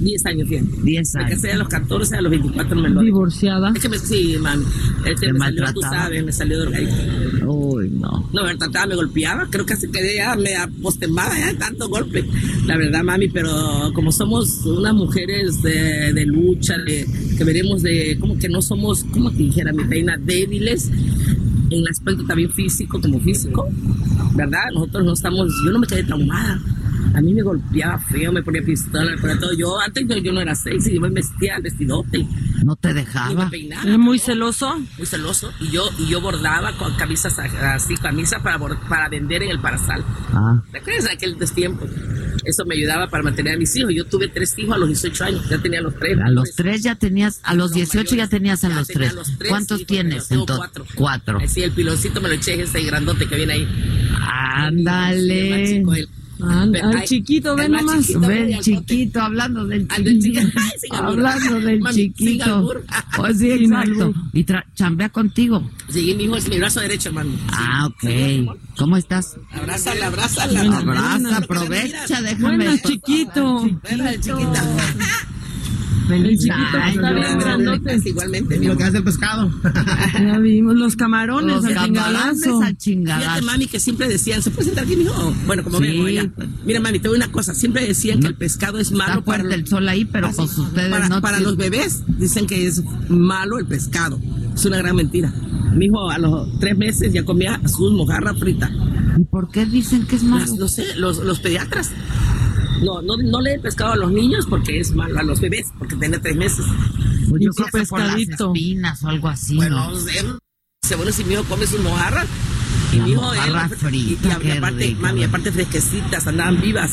Diez años, bien. Diez años. Me casé a los catorce, a los veinticuatro me lo... ¿Divorciada? Es que me, sí, mami. Este me maltrataba. Salió, tú sabes, me salió de orgánico. Uy, y no. La verdad, tata me golpeaba, creo que se quedaba, me apostembaba ya de tanto golpe. La verdad, mami, pero como somos unas mujeres de, de lucha, de, que veremos de, como que no somos, como te dijera mi reina, débiles en el aspecto también físico, como físico, ¿verdad? Nosotros no estamos, yo no me quedé traumada. A mí me golpeaba feo, me ponía pistola, me ponía todo. Yo antes yo, yo no era sexy, yo me vestía vestidote. No te dejaba. ¿Es muy celoso? Muy celoso. Y yo y yo bordaba con camisas así, camisas para para vender en el Parasal. Ah. ¿Te acuerdas de aquel tiempo? Eso me ayudaba para mantener a mis hijos. Yo tuve tres hijos a los dieciocho años, ya tenía los tres. A los tres ya tenías, a los dieciocho ya tenías a los tres. ¿Cuántos tienes entonces? Cuatro. Cuatro. Sí, el piloncito me lo eché, ese grandote que viene ahí. Ándale. Al, al ay, chiquito, ven nomás. Ven, chiquito, hablando del chiquito. Hablando del chiquito. Oh, sí, exacto. Y tra- chambea contigo. Sí, mi hijo es mi brazo derecho, hermano. Sí. Ah, ok. ¿Cómo estás? Abrázala, abrázala. Abraza, abraza, abraza, aprovecha, déjame. Buenas, chiquito. Buenas, chiquita. El chiquito ay, está bien grandote. Igualmente, lo que hace el pescado. Ya vimos los camarones, los al camarones chingadazo. Al chingadazo. Fíjate, mami, que siempre decían, ¿se puede sentar aquí, mijo? Bueno, como sí. Vemos allá. Mira, mami, te voy a una cosa. Siempre decían que el pescado es malo. Está fuerte para el sol ahí, pero así, pues ustedes para, no. Para tienen... los bebés dicen que es malo el pescado. Es una gran mentira. Mi hijo a los tres meses ya comía sus mojarras fritas. ¿Y por qué dicen que es malo? Las, no sé, los, los pediatras. No, no, no le he pescado a los niños porque es malo, a los bebés, porque tiene tres meses. Pues yo creo que por las espinas o algo así. Bueno, no sé, seguro si mi hijo come sus mojarras. Y mi hijo frita, y, y aparte, mami, aparte fresquecitas, andaban vivas.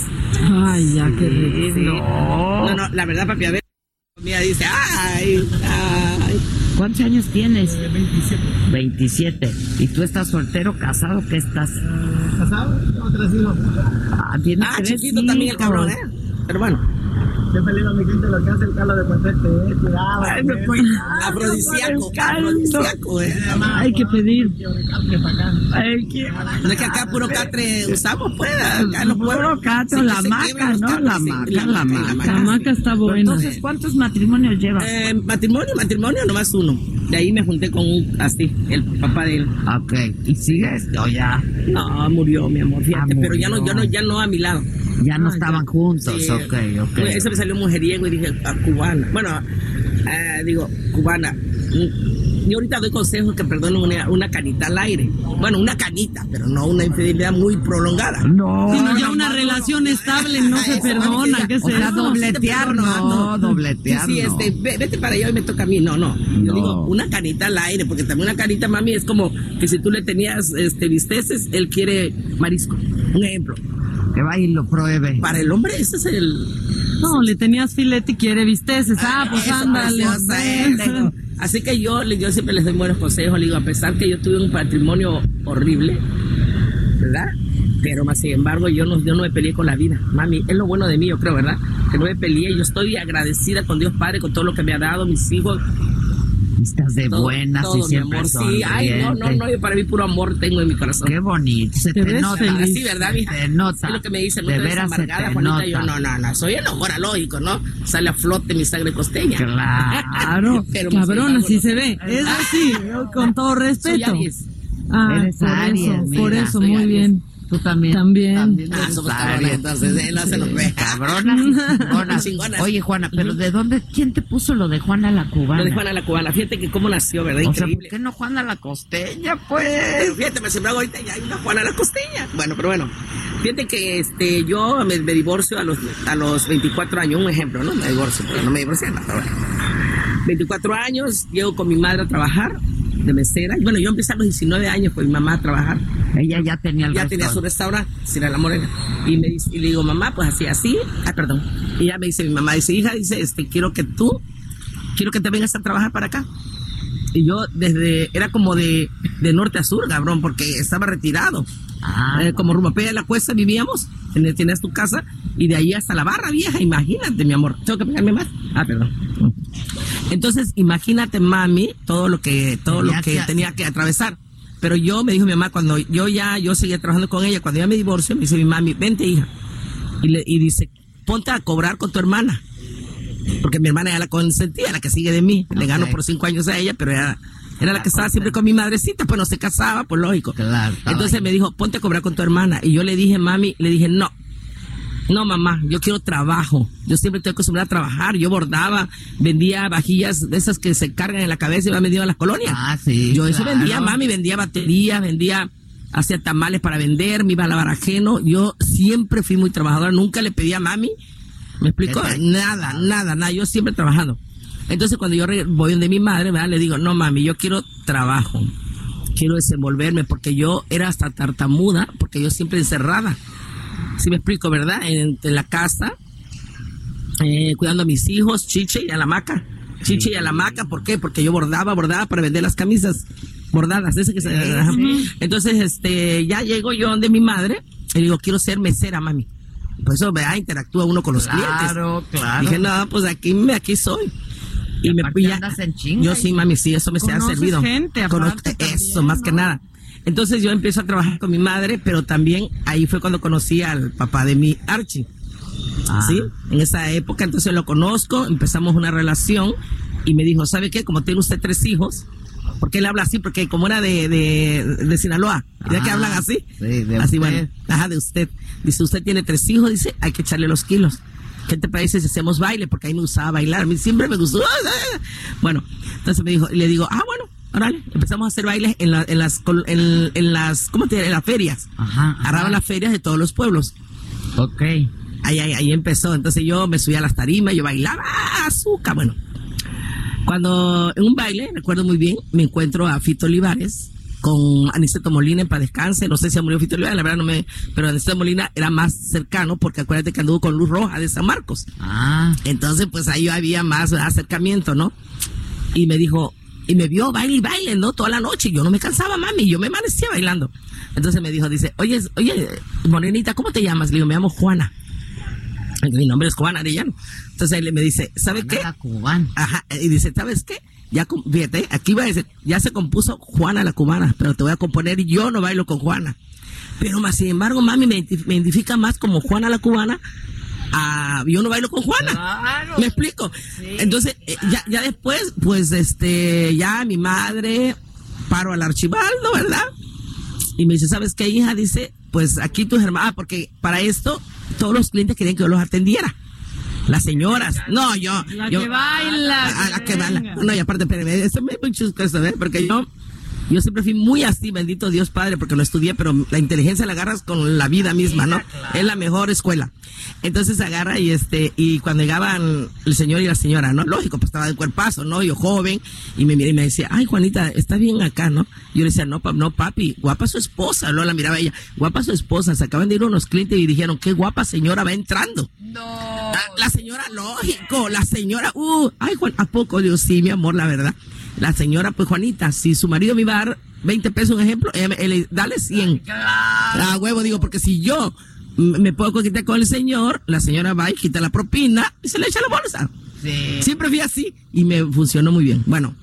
Ay, ya, sí, qué rico. No. no, no, la verdad, papi, a ver, mira, dice, ay, ay. ¿Cuántos años tienes? Eh, veintisiete. veintisiete. ¿Y tú estás soltero, casado? ¿Qué estás? Casado, tengo tres hijos. Ah, ¿tienes ah tres chiquito hijos? También el cabrón, ¿eh? Pero bueno. Yo feliz a mi gente lo que hace el caldo de Puentete, ¿eh? Cuidado. Ay, me pues, afrodisíaco, afrodisíaco, ¿eh? Hay que pedir. Hay que... No es que acá puro catre usamos, pues. Acá los pueblos. Puro catre, la maca, ¿no? La maca, la maca. La maca está buena. Entonces, ¿cuántos matrimonios llevas? Eh, matrimonio, matrimonio, nomás uno. De ahí me junté con un, así, el papá de él. Ok. ¿Y sigues? ¿O ya? No, murió, mi amor. Fíjate, pero ya no, ya no, ya no a mi lado. Ya no ah, estaban ya. Juntos, sí. ok, ok. Bueno, eso me salió mujeriego y dije, ah, cubana. Bueno, eh, digo, cubana. Yo ahorita doy consejos que perdonen una, una canita al aire. Bueno, una canita, pero no una infidelidad muy prolongada. No. Sino ya una no, relación no, estable, no se eso, perdona. Mami, ¿qué o sea, sea, dobletear, no, no, dobletear. Sí, sí no. Este, vete para allá y me toca a mí. No, no. Yo no. digo, una canita al aire, porque también una canita, mami, es como que si tú le tenías este, bisteces, él quiere marisco. Un ejemplo. Que va y lo pruebe. Para el hombre, ese es el... No, le tenías filete y quiere bisteces. Ah, ah pues eso, ándale. Eso, así que yo, yo siempre les doy buenos consejos. Le digo, a pesar que yo tuve un patrimonio horrible, ¿verdad? Pero más sin embargo, yo no, yo no me peleé con la vida. Mami, es lo bueno de mí, yo creo, ¿verdad? Que no me peleé. Yo estoy agradecida con Dios Padre, con todo lo que me ha dado, mis hijos. Estás de todo, buenas todo, y siempre sí, ay, no, no, no, yo para mí puro amor tengo en mi corazón. Qué bonito, se te, te nota. Así, ¿verdad, mija? Se nota. Es lo que me dicen, no de te ves amargada, Juanita. Yo, no, no, no, soy enojona, lógico, ¿no? Sale a flote mi sangre costeña. Claro, cabrón, así se ve. Es así, con todo respeto. Ah, eres Aries, por eso, mira, por eso muy Aries. Bien. Tú también. También. ¿También ah, somos cabronas, entonces, él hace lo que... Cabronas. Oye, Juana, ¿pero uh-huh. de dónde, quién te puso lo de Juana la Cubana? Lo de Juana la Cubana, fíjate que cómo nació, ¿verdad? Increíble. O sea, ¿por qué no Juana la Costeña, pues? Pero fíjate, me sembraba ahorita ya hay una Juana la Costeña. Bueno, pero bueno, fíjate que este, yo me, me divorcio a los, a los veinticuatro años, un ejemplo, ¿no? Me divorcio, pero no me divorcio nada, pero bueno. veinticuatro años, llego con mi madre a trabajar. De mesera. Bueno, yo empecé a los diecinueve años con mi mamá a trabajar. Ella ya tenía el ya tenía su restaurante, Sina la Morena. Y me dice, y le digo, mamá, pues así, así. Ah, perdón. Y ya me dice, mi mamá dice, hija, dice, este, quiero que tú, quiero que te vengas a trabajar para acá. Y yo desde, era como de, de norte a sur, cabrón, porque estaba retirado. Ah, eh, como Rumapea de la Cuesta vivíamos, tenías tu casa, y de ahí hasta la barra vieja, imagínate, mi amor. Tengo que pegarme más. Ah, perdón. Entonces, imagínate, mami, todo lo que todo tenía lo que, que tenía que atravesar. Pero yo, me dijo mi mamá, cuando yo ya, yo seguía trabajando con ella, cuando ella me divorció, me dice mi mami, vente, hija. Y, le, y dice, ponte a cobrar con tu hermana. Porque mi hermana ya la consentía, la que sigue de mí. Okay. Le gano por cinco años a ella, pero ya Era la que estaba siempre con mi madrecita, pues no se casaba, pues lógico. Claro, entonces ahí me dijo, ponte a cobrar con tu hermana. Y yo le dije, mami, le dije, no. No, mamá, yo quiero trabajo. Yo siempre estoy acostumbrada a trabajar. Yo bordaba, vendía vajillas de esas que se cargan en la cabeza y van vendiendo a las colonias. Ah, sí. Yo eso claro. vendía, mami, vendía baterías, vendía, hacía tamales para vender, me iba a lavar ajeno. Yo siempre fui muy trabajadora, nunca le pedí a mami. ¿Me explicó? Nada, nada, nada. Yo siempre trabajando. Entonces, cuando yo voy donde mi madre, ¿verdad?, le digo, no, mami, yo quiero trabajo. Quiero desenvolverme, porque yo era hasta tartamuda, porque yo siempre encerrada. Si me explico, ¿verdad? En, en la casa, eh, cuidando a mis hijos, chiche y a la maca. Chiche sí. y a la maca, ¿por qué? Porque yo bordaba, bordaba para vender las camisas bordadas. Ese que se... uh-huh. Entonces, este, ya llego yo donde mi madre y le digo, quiero ser mesera, mami. Por eso, ¿verdad?, interactúa uno con los claro, clientes. Claro, claro. Dije, no, pues aquí, aquí soy. Y, y me fui ya. Yo sí, mami, sí, eso me se ha servido. Gente, Cono- también, eso, ¿no?, más que nada. Entonces yo empiezo a trabajar con mi madre, pero también ahí fue cuando conocí al papá de mi Archie, ah. ¿sí? En esa época, entonces lo conozco, empezamos una relación y me dijo, ¿sabe qué? Como tiene usted tres hijos, porque él habla así, porque como era de, de, de Sinaloa, ¿ya ah, que hablan así? Sí, de así, usted. Bueno, ajá, de usted. Dice, usted tiene tres hijos, dice, hay que echarle los kilos. ¿Qué te parece si hacemos baile? Porque ahí me gustaba bailar, a mí siempre me gustó. Bueno, entonces me dijo, le digo, ah, bueno. Orale, empezamos a hacer bailes en, la, en las, en, en las, ¿cómo te diré? En las ferias. Ajá, ajá. Agarraban las ferias de todos los pueblos. Ok. Ahí, ahí, ahí empezó. Entonces yo me subía a las tarimas, yo bailaba azúcar. Bueno, cuando en un baile, recuerdo muy bien, me encuentro a Fito Olivares con Aniceto Molina en paz descanse. No sé si murió Fito Olivares, la verdad no me... Pero Aniceto Molina era más cercano, porque acuérdate que anduvo con Luz Roja de San Marcos. Ah. Entonces pues ahí había más acercamiento, ¿no? Y me dijo... Y me vio baile y baile, ¿no? Toda la noche. Yo no me cansaba, mami. Yo me amanecía bailando. Entonces me dijo, dice, oye, oye, morenita, ¿cómo te llamas? Le digo, me llamo Juana. Mi nombre es Juana Arellano. Entonces él me dice, ¿sabes qué? La Cubana. Ajá. Y dice, ¿sabes qué? Ya, fíjate, aquí va a decir, ya se compuso Juana la Cubana, pero te voy a componer y yo no bailo con Juana. Pero más, sin embargo, mami, me identifica más como Juana la Cubana. Ah, yo no bailo con Juana. Claro. ¿Me explico? Sí. Entonces, eh, ya, ya después, pues, este, ya mi madre paro al Archibaldo, ¿verdad? Y me dice, ¿sabes qué, hija? Dice, pues aquí tus hermanas, porque para esto todos los clientes querían que yo los atendiera. Las señoras, no, yo. La yo, que baila. A, a, la que baila. No, y aparte, espérame, eso me es muy chusco, eso, ¿eh? Porque yo. Yo siempre fui muy así, bendito Dios Padre, porque lo estudié, pero la inteligencia la agarras con la vida misma, ¿no? Claro. Es la mejor escuela. Entonces agarra y este, y cuando llegaban el señor y la señora, ¿no? Lógico, pues estaba de cuerpazo, ¿no? Yo joven, y me miré y me decía, ay, Juanita, ¿estás bien acá, no? Yo le decía, no, pa, no, papi, guapa su esposa, ¿no? La miraba ella, guapa su esposa, se acaban de ir unos clientes y dijeron, qué guapa señora va entrando. No. La, la señora, lógico, la señora, uh, ay, Juan, ¿a poco? Digo, sí, mi amor, la verdad. La señora, pues Juanita, si su marido me iba a dar veinte pesos, un ejemplo, él, él, dale cien. ¡Claro! A huevo, digo, porque si yo me puedo coquetear con el señor, la señora va y quita la propina y se le echa la bolsa. Sí. Siempre fui así y me funcionó muy bien. Bueno,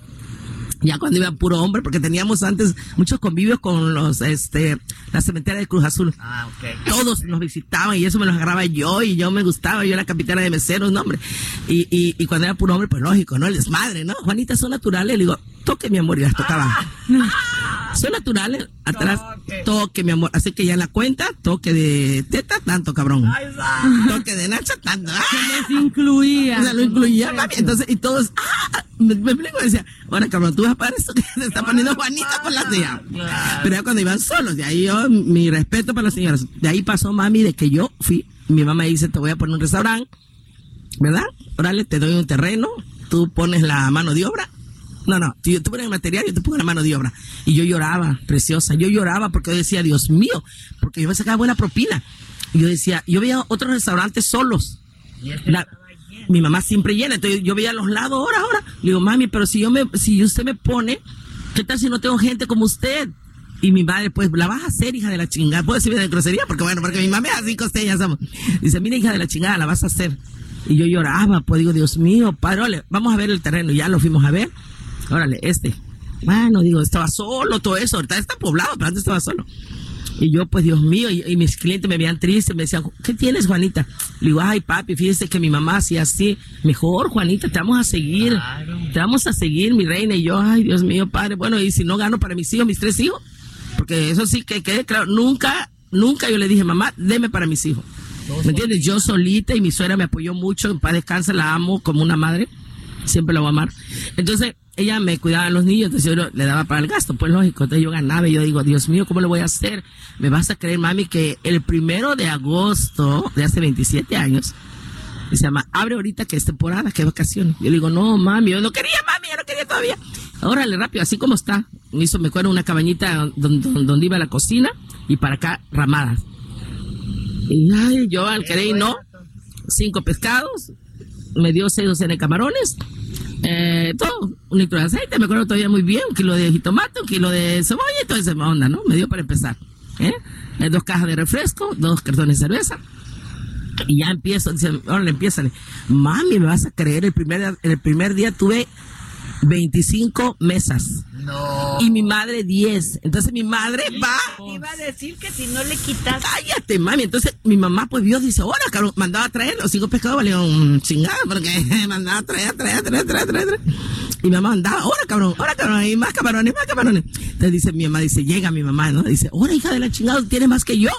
ya cuando iba puro hombre, porque teníamos antes muchos convivios con los, este, la cementera de Cruz Azul. Ah, okay. Todos nos visitaban y eso me los agarraba yo y yo me gustaba, yo era capitana de meseros, no, hombre. Y, y, y cuando era puro hombre, pues lógico, ¿no? El desmadre, ¿no? Juanita, son naturales, le digo, toque, mi amor, y las tocaban. Ah, son naturales, atrás, toque. toque, mi amor. Así que ya en la cuenta, toque de teta, tanto, cabrón. Ay, toque de nacha, tanto. ¡Ah! Se les incluía. O sea, lo incluía, mami. Entonces, y todos, ¡ah! Me explico, decía, ahora, cabrón, tú vas a pagar esto que se está poniendo Juanita por la tía. Claro. Pero ya cuando iban solos, de ahí yo, mi respeto para las señoras. De ahí pasó, mami, de que yo fui, mi mamá dice, te voy a poner un restaurante, ¿verdad? Órale, te doy un terreno, tú pones la mano de obra. No, no, tú, tú pones el material, yo te pongo la mano de obra. Y yo lloraba, preciosa, yo lloraba porque yo decía, Dios mío, porque yo me sacaba buena propina. Y yo decía, yo veía otros restaurantes solos. ¿Y este la, mi mamá siempre llena, entonces yo veía a los lados, ahora, ahora. Le digo, mami, pero si yo me, si usted me pone, ¿qué tal si no tengo gente como usted? Y mi madre, pues, la vas a hacer, hija de la chingada. ¿Puedo decirme de grosería? Porque bueno, porque mi mamá es así, costeña, somos. Dice, mira, hija de la chingada, la vas a hacer. Y yo lloraba, pues digo, Dios mío, padre, ole, vamos a ver el terreno. Y ya lo fuimos a ver. Órale, este. Bueno, digo, estaba solo, todo eso. Ahorita está poblado, pero antes estaba solo. Y yo, pues Dios mío, y, y mis clientes me veían triste, me decían, ¿qué tienes, Juanita? Le digo, ay, papi, fíjese que mi mamá hacía así. Mejor, Juanita, te vamos a seguir, claro. te vamos a seguir, mi reina. Y yo, ay, Dios mío, padre, bueno, y si no gano para mis hijos, mis tres hijos, porque eso sí que quede claro, nunca, nunca yo le dije, mamá, deme para mis hijos. ¿Me entiendes? Yo solita, y mi suegra me apoyó mucho, en paz descansa, la amo como una madre, siempre la voy a amar. Entonces, ella me cuidaba a los niños, entonces yo le daba para el gasto, pues lógico, entonces yo ganaba y yo digo, Dios mío, ¿cómo lo voy a hacer? Me vas a creer, mami, que el primero de agosto de hace veintisiete años, se llama, abre ahorita que es temporada, que es vacaciones. Yo le digo, no, mami, yo no quería, mami, yo no quería todavía. Órale, rápido, así como está. Me hizo, me acuerdo, una cabañita donde, donde iba la cocina y para acá, ramadas. Y ay, yo al querer y no, cinco pescados, me dio seis docenas de camarones, eh, todo, un litro de aceite, me acuerdo todavía muy bien, un kilo de jitomate, un kilo de cebolla y toda esa onda, ¿no? Me dio para empezar, ¿eh? Eh, dos cajas de refresco, dos cartones de cerveza, y ya empiezo, dicen, órale, empiezan, mami, me vas a creer, el primer, el primer día tuve veinticinco mesas. No. Y mi madre diez. Entonces mi madre va. Iba a decir que si no le quitas. Cállate, mami. Entonces mi mamá pues vio, dice, ahora, cabrón, mandaba a traer los cinco pescados, valieron chingada, porque mandaba a traer, traer, traer, traer, traer, traer. Y mi mamá andaba, ahora, cabrón, ahora, cabrón, y más camarones, más camarones. Entonces dice mi mamá, dice, llega mi mamá, ¿no? Dice, ahora, hija de la chingada, tienes más que yo.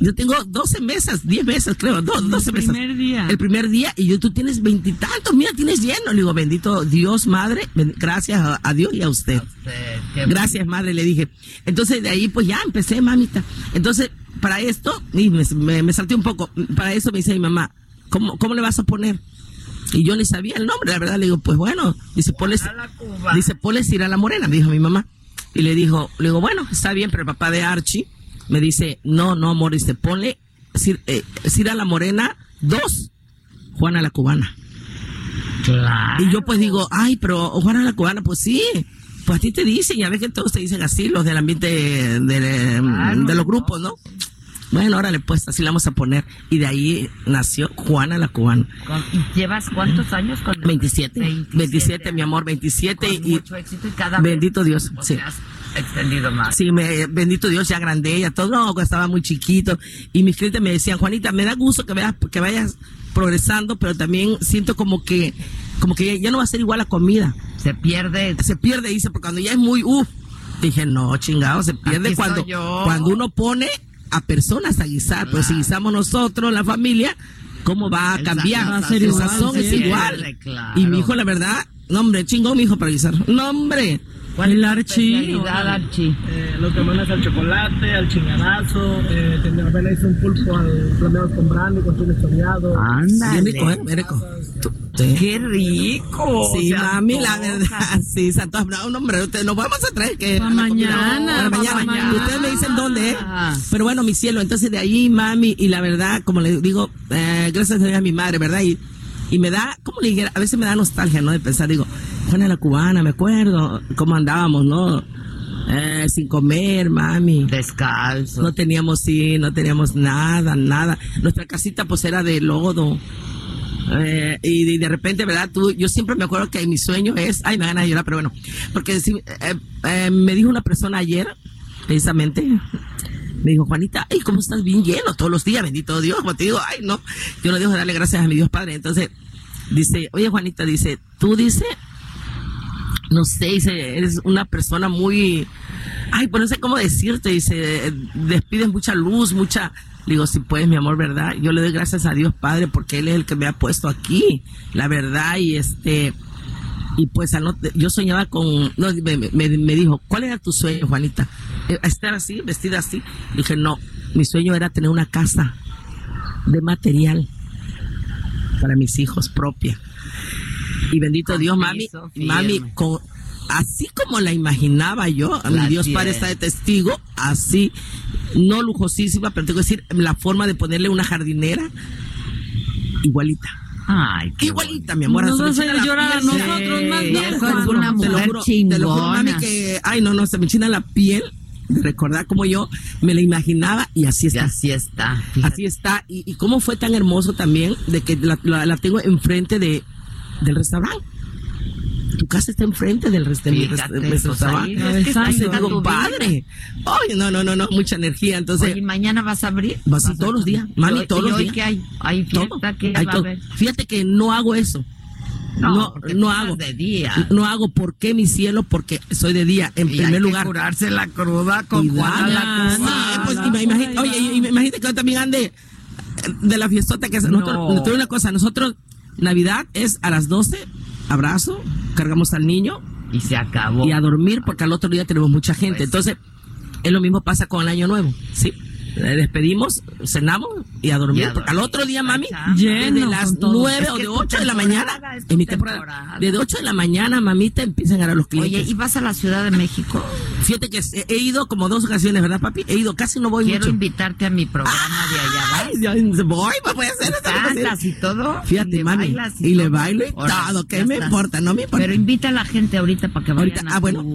Yo tengo doce mesas, diez mesas, creo, doce mesas. El primer día. El primer día, y yo, tú tienes veintitantos, mira, tienes lleno. Le digo, bendito Dios, madre, gracias a, a Dios y a usted. A usted gracias, bien. Madre, le dije. Entonces, de ahí, pues ya empecé, mamita. Entonces, para esto, y me, me, me salté un poco, para eso me dice mi mamá, ¿cómo, cómo le vas a poner? Y yo ni sabía el nombre, la verdad, le digo, pues bueno, dice, ponle, dice, ponle Cira la Morena, me dijo mi mamá. Y le dijo, le digo, bueno, está bien, pero el papá de Archie me dice, no, no, amor, dice, ponle Cira eh, la Morena dos, Juana la Cubana. Claro. Y yo pues digo, ay, pero Juana la Cubana, pues sí, pues a ti te dicen, ya ves que todos te dicen así, los del ambiente, de, claro, de los grupos, ¿no? Bueno, órale, pues así la vamos a poner. Y de ahí nació Juana la Cubana. ¿Y llevas cuántos años con veintisiete? veintisiete, veintisiete, mi amor, veintisiete. Con y mucho éxito y cada bendito Dios, o sea, sí. Extendido más. Sí, me, bendito Dios, ya grande ya todo, no, estaba muy chiquito. Y mis clientes me decían, Juanita, me da gusto que vayas, que vayas progresando, pero también siento como que, como que ya, ya no va a ser igual la comida. Se pierde. Se pierde, dice, porque cuando ya es muy, uff, dije, no, chingado, se pierde cuando, cuando uno pone a personas a guisar, claro. Pero si guisamos nosotros, la familia, ¿cómo va a cambiar? Va a ser el sazón, es igual. Claro. Y mi hijo, la verdad, no, hombre, chingón mi hijo para guisar. No, hombre. ¿Cuál es la especialidad, Archi? Eh, lo que mandas al chocolate, al chingadazo, eh, que mi papá le hizo un pulpo al flameado con brandy, con chile soleado. ¡Ándale! Qué rico, ¿eh? Rico. Sí. ¡Qué rico! Sí, o sea, mami, toca. La verdad, sí, Santos Brown, hombre, usted, nos vamos a traer que pa mañana, pa mañana. Pa mañana. Ustedes me dicen dónde, ¿eh? Pero bueno, mi cielo, entonces de ahí, mami, y la verdad, como les digo, eh, gracias a Dios a mi madre, ¿verdad? Y, y me da, ¿cómo le dijera? A veces me da nostalgia, ¿no? De pensar, digo, Juana la Cubana, me acuerdo, cómo andábamos, ¿no? Eh, sin comer, mami. Descalzo. No teníamos, sí, no teníamos nada, nada. Nuestra casita, pues, era de lodo. Eh, y, y de repente, ¿verdad? Tú, yo siempre me acuerdo que mi sueño es, ay, me van a llorar, pero bueno. Porque si, eh, eh, me dijo una persona ayer, precisamente, me dijo, Juanita, ay, ¿cómo estás bien lleno todos los días? Bendito Dios, como te digo, ay, no. Yo no dejo de darle gracias a mi Dios Padre. Entonces, dice, oye, Juanita, dice, tú, dice, no sé, dice, eres una persona muy, ay, pues no sé cómo decirte, dice, despides mucha luz, mucha, le digo, sí, pues, mi amor, ¿verdad? Yo le doy gracias a Dios Padre porque Él es el que me ha puesto aquí, la verdad, y este, y pues, yo soñaba con, no, me, me, me dijo, ¿cuál era tu sueño, Juanita? ¿Estar así, vestida así? Le dije, no, mi sueño era tener una casa de material para mis hijos propia. Y bendito Dios, mami, mami, con, así como la imaginaba yo, mi Dios Padre está de testigo, así, no lujosísima, pero tengo que decir, la forma de ponerle una jardinera igualita. Ay, igualita, mi amor. No se le llora a nosotros, más bien. Te lo juro, te lo juro, mami, que, ay, no, no, se me china la piel. Recordar como yo me la imaginaba y así está. Y así está. Fíjate. Así está. Y, y cómo fue tan hermoso también de que la, la, la tengo enfrente de... del restaurante. Tú casa está enfrente del rest- Fíjate, de mi rest- pues trabajo. No es que compadre. Oye, no, no, no, no, mucha energía. Entonces, oye, mañana vas a abrir. Vas, vas a todos a los días, mami, todos los días. ¿Qué hay? Hay fiesta, ¿qué va a haber? Fíjate que no hago eso. No, no, no hago de día. No hago, ¿por qué, mi cielo? Porque soy de día, en y primer hay que lugar. Curarse la cruda con Juana la Cubana. Pues, imagina, oye, imagínate que yo también ande de la fiestota que se nos trae una cosa. Nosotros, Navidad es a las doce, abrazo, cargamos al niño. Y se acabó. Y a dormir, porque al otro día tenemos mucha gente. Pues, entonces, es lo mismo pasa con el Año Nuevo, ¿sí? Le despedimos, cenamos y a dormir, y a dormir. Porque al otro día, mami, de las nueve o de ocho de la mañana, es mi temporada, de ocho de la mañana, mamita, empiezan a ganar los clientes. Oye, ¿y vas a la Ciudad de México? Fíjate que he ido como dos ocasiones, ¿verdad, papi? He ido, casi no voy mucho. Quiero invitarte a mi programa de allá. Ay, voy, me voy a hacer cantas y todo. Fíjate, mami, y le bailo y todo, ¿qué me importa? No me importa. Pero invita a la gente ahorita para que vayan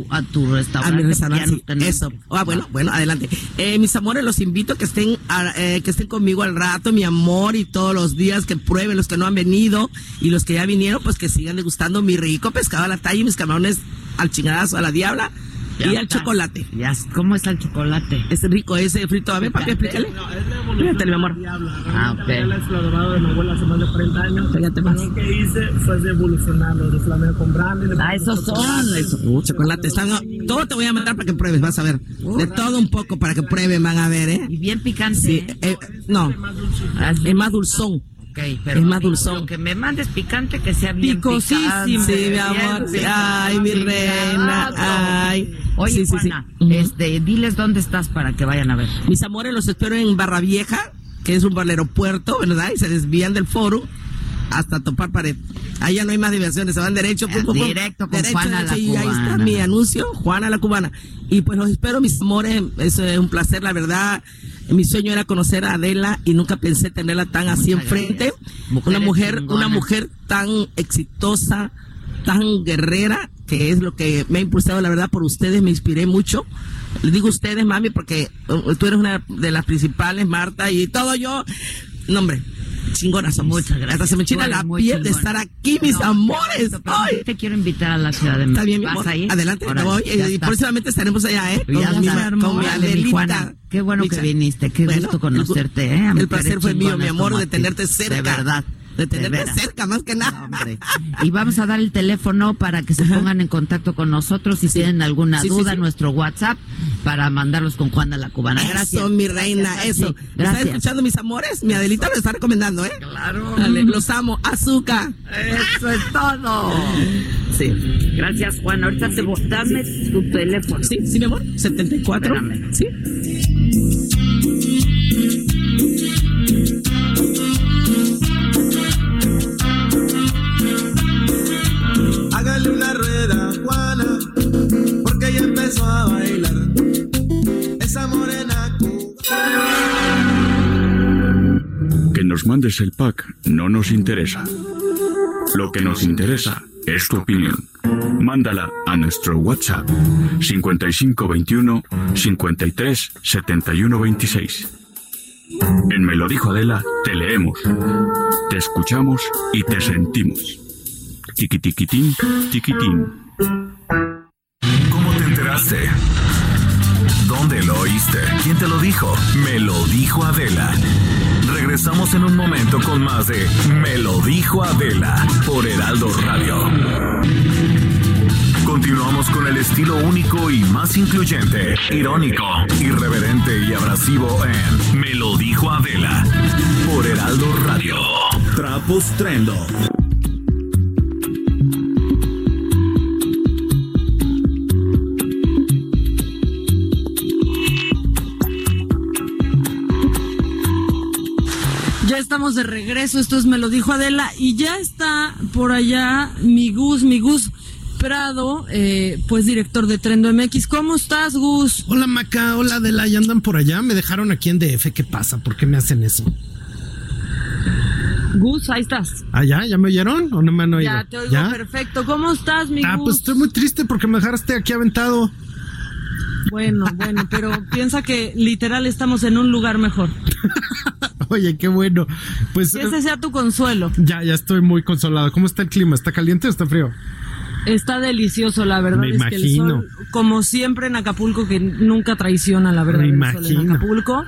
a tu restaurante. A mi restaurante, eso. Ah, bueno, bueno, adelante. Mis amores, los invito que estén eh, que estén conmigo al rato, mi amor, y todos los días que prueben los que no han venido, y los que ya vinieron, pues que sigan degustando mi rico pescado a la talla y mis camarones al chingadazo a la diabla. Ya y está. Al chocolate. Ya, ¿cómo está el chocolate? Es rico ese frito. A ver, papi, explícale. No, es la evolución de la amor. Diabla. Ah, ok. El desflorado de mi abuela hace más de cuarenta años. Fíjate más. Lo que hice fue evolucionar los de flameo con brandy. Ah, esos son. Eso. Uh, chocolate. Están, todo te voy a mandar para que pruebes, vas a ver. Uh, de todo un poco para que pruebes, van a ver, ¿eh? Y bien picante. Sí, ¿eh? Eh, no, es más dulzón. Es más dulzón. Okay, pero es más dulzón. Lo que me mandes picante, que sea bien picante. Sí, mi amor. Bien, ay, mi reina. Ay. Oye, sí, Juana, sí, sí. Este, diles dónde estás para que vayan a ver. Mis amores, los espero en Barra Vieja, que es un bar aeropuerto, ¿verdad? Y se desvían del foro hasta topar pared. Ahí ya no hay más diversiones, se van derecho. Pum, pum, Directo con derecho, Juana derecho, la y Cubana. Ahí está mi anuncio, Juana la Cubana. Y pues los espero, mis amores, es un placer, la verdad. Mi sueño era conocer a Adela y nunca pensé tenerla tan Muchas así enfrente. Una mujer, chingona. Una mujer tan exitosa, tan guerrera, que es lo que me ha impulsado, la verdad, por ustedes, me inspiré mucho. Les digo ustedes, mami, porque tú eres una de las principales, Marta, y todo yo, no, hombre. Chingonas son muchas gracias. Hasta se me china la piel chingona de estar aquí, mis no, amores. Hoy te quiero invitar a la Ciudad de México. Está bien, mi amor. Adelante, me voy. Y próximamente estaremos allá, ¿eh? Con mi, con mi Adelita. Qué bueno Micha. Que viniste. Qué bueno, gusto conocerte, ¿eh? A el placer fue mío, mi amor, de tenerte cerca. De verdad. De tenerte de cerca, más que nada. No, y vamos a dar el teléfono para que se pongan en contacto con nosotros si sí. tienen alguna sí, duda, sí, sí. nuestro WhatsApp para mandarlos con Juana la Cubana. Gracias. Eso, mi reina, gracias, eso. Sí, gracias. ¿Están escuchando, mis amores? Mi Adelita lo está recomendando, ¿eh? Claro. Dale, los amo. Azúcar. Eso es todo. Sí. Gracias, Juana. Ahorita te voy. Dame sí. tu teléfono. Sí, sí, mi amor. setenta y cuatro. Espérame. Sí. Hágale una rueda a Juana, porque ella empezó a bailar. Esa morena cubana. Que nos mandes el pack no nos interesa. Lo que nos interesa es tu opinión. Mándala a nuestro WhatsApp cincuenta y cinco veintiuno cincuenta y tres setenta y uno veintiséis. En Me lo dijo Adela, te leemos, te escuchamos y te sentimos. Tiquitiquitín, tiquitín. ¿Cómo te enteraste? ¿Dónde lo oíste? ¿Quién te lo dijo? Me lo dijo Adela. Regresamos en un momento con más de Me lo dijo Adela por Heraldo Radio. Continuamos con el estilo único y más incluyente, irónico, irreverente y abrasivo en Me lo dijo Adela por Heraldo Radio. Trapos Trendo. Ya estamos de regreso, esto es Me lo dijo Adela, y ya está por allá mi Gus, mi Gus Prado, eh, pues director de Trendo M X. ¿Cómo estás, Gus? Hola, Maca, hola, Adela, ¿ya andan por allá? Me dejaron aquí en D F, ¿qué pasa? ¿Por qué me hacen eso? Gus, ahí estás. Ah, ya, ¿ya me oyeron o no me han oído? Ya, te oigo ¿Ya? perfecto. ¿Cómo estás, mi ah, Gus? Ah, pues estoy muy triste porque me dejaste aquí aventado. Bueno, bueno, pero piensa que literal estamos en un lugar mejor. Oye, qué bueno. Pues que ese sea tu consuelo. Ya, ya estoy muy consolado. ¿Cómo está el clima? ¿Está caliente o está frío? Está delicioso, la verdad. Me es imagino. Que el sol, como siempre en Acapulco, que nunca traiciona, la verdad. Me imagino. El sol en Acapulco.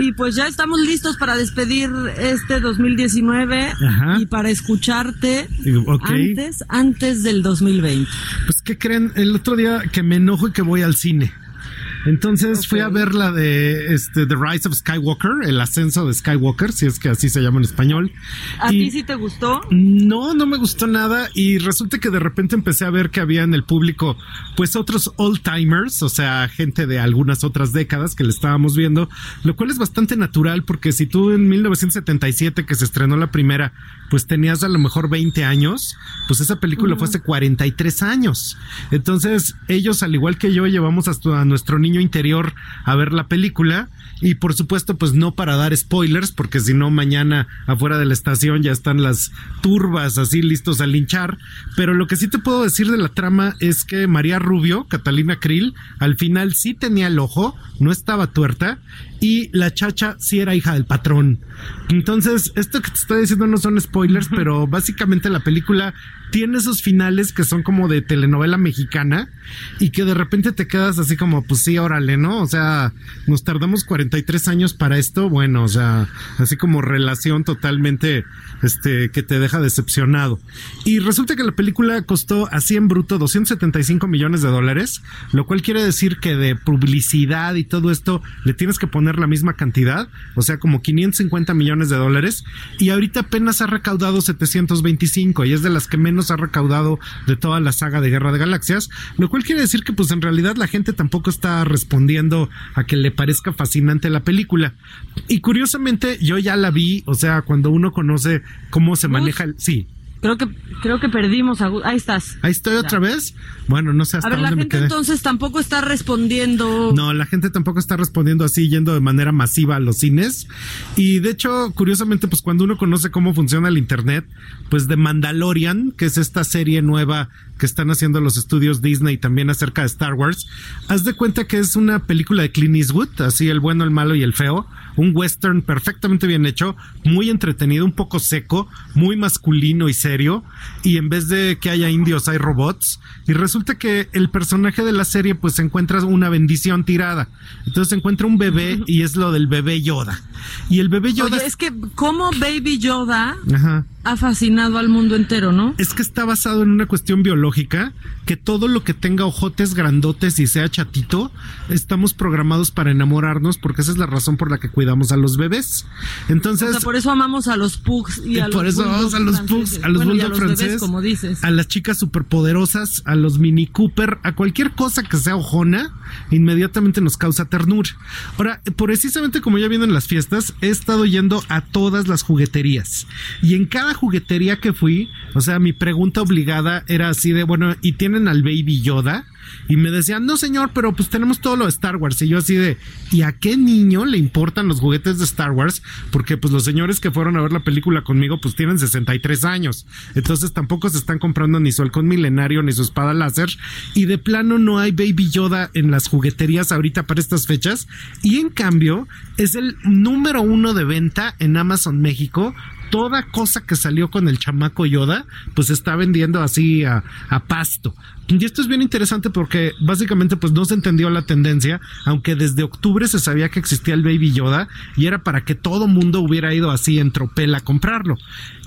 Y pues ya estamos listos para despedir este dos mil diecinueve. Ajá. Y para escucharte, okay, antes antes del dos mil veinte. Pues, ¿qué creen? El otro día que me enojo y que voy al cine. Entonces, okay, fui a ver la de este, The Rise of Skywalker, el ascenso de Skywalker, si es que así se llama en español. ¿A ti sí te gustó? No, no me gustó nada, y resulta que de repente empecé a ver que había en el público pues otros old-timers, o sea, gente de algunas otras décadas que le estábamos viendo, lo cual es bastante natural, porque si tú en mil novecientos setenta y siete, que se estrenó la primera, pues tenías a lo mejor veinte años, pues esa película uh-huh. fue hace cuarenta y tres años. Entonces, ellos, al igual que yo, llevamos hasta a nuestro niño interior a ver la película, y por supuesto pues no para dar spoilers, porque si no mañana afuera de la estación ya están las turbas así listos a linchar. Pero lo que sí te puedo decir de la trama es que María Rubio, Catalina Krill, al final sí tenía el ojo, no estaba tuerta, y la chacha sí era hija del patrón. Entonces, esto que te estoy diciendo no son spoilers, pero básicamente la película tiene esos finales que son como de telenovela mexicana y que de repente te quedas así como, pues sí, órale, ¿no? O sea, nos tardamos cuarenta y tres años para esto, bueno, o sea, así como relación totalmente este, que te deja decepcionado. Y resulta que la película costó así en bruto doscientos setenta y cinco millones de dólares, lo cual quiere decir que de publicidad y todo esto le tienes que poner la misma cantidad, o sea, como quinientos cincuenta millones de dólares, y ahorita apenas ha recaudado setecientos veinticinco, y es de las que menos ha recaudado de toda la saga de Guerra de Galaxias, lo cual quiere decir que pues en realidad la gente tampoco está respondiendo a que le parezca fascinante la película. Y curiosamente yo ya la vi, o sea, cuando uno conoce cómo se maneja el... sí. Creo que creo que perdimos. A, ahí estás. Ahí estoy ya. Otra vez. Bueno, no sé hasta dónde me quedé. A ver, la gente entonces tampoco está respondiendo. No, la gente tampoco está respondiendo así, yendo de manera masiva a los cines. Y de hecho, curiosamente, pues cuando uno conoce cómo funciona el internet, pues de Mandalorian, que es esta serie nueva que están haciendo los estudios Disney también acerca de Star Wars, haz de cuenta que es una película de Clint Eastwood, así el bueno, el malo y el feo, un western perfectamente bien hecho, muy entretenido, un poco seco, muy masculino y serio, y en vez de que haya indios hay robots, y resulta que el personaje de la serie pues encuentra una bendición tirada, entonces encuentra un bebé y es lo del bebé Yoda, y el bebé Yoda... Oye, es que como Baby Yoda... Ajá. Ha fascinado al mundo entero, ¿no? Es que está basado en una cuestión biológica, que todo lo que tenga ojotes grandotes y sea chatito, estamos programados para enamorarnos, porque esa es la razón por la que cuidamos a los bebés. Entonces, o sea, por eso amamos a los pugs y, y a, por los eso vamos a los pugs, a los bueno, bulldog franceses, como dices, a las chicas superpoderosas, a los Mini Cooper, a cualquier cosa que sea ojona, inmediatamente nos causa ternura. Ahora, precisamente como ya vienen las fiestas, he estado yendo a todas las jugueterías, y en cada juguetería que fui, o sea, mi pregunta obligada era así de, bueno, ¿y tienen al Baby Yoda? Y me decían, no señor, pero pues tenemos todo lo de Star Wars. Y yo así de, ¿y a qué niño le importan los juguetes de Star Wars? Porque pues los señores que fueron a ver la película conmigo pues tienen sesenta y tres años, entonces tampoco se están comprando ni su halcón milenario ni su espada láser, y de plano no hay Baby Yoda en las jugueterías ahorita para estas fechas, y en cambio es el número uno de venta en Amazon México. Toda cosa que salió con el chamaco Yoda, pues está vendiendo así a, a pasto. Y esto es bien interesante porque básicamente pues no se entendió la tendencia, aunque desde octubre se sabía que existía el Baby Yoda y era para que todo mundo hubiera ido así en tropel a comprarlo.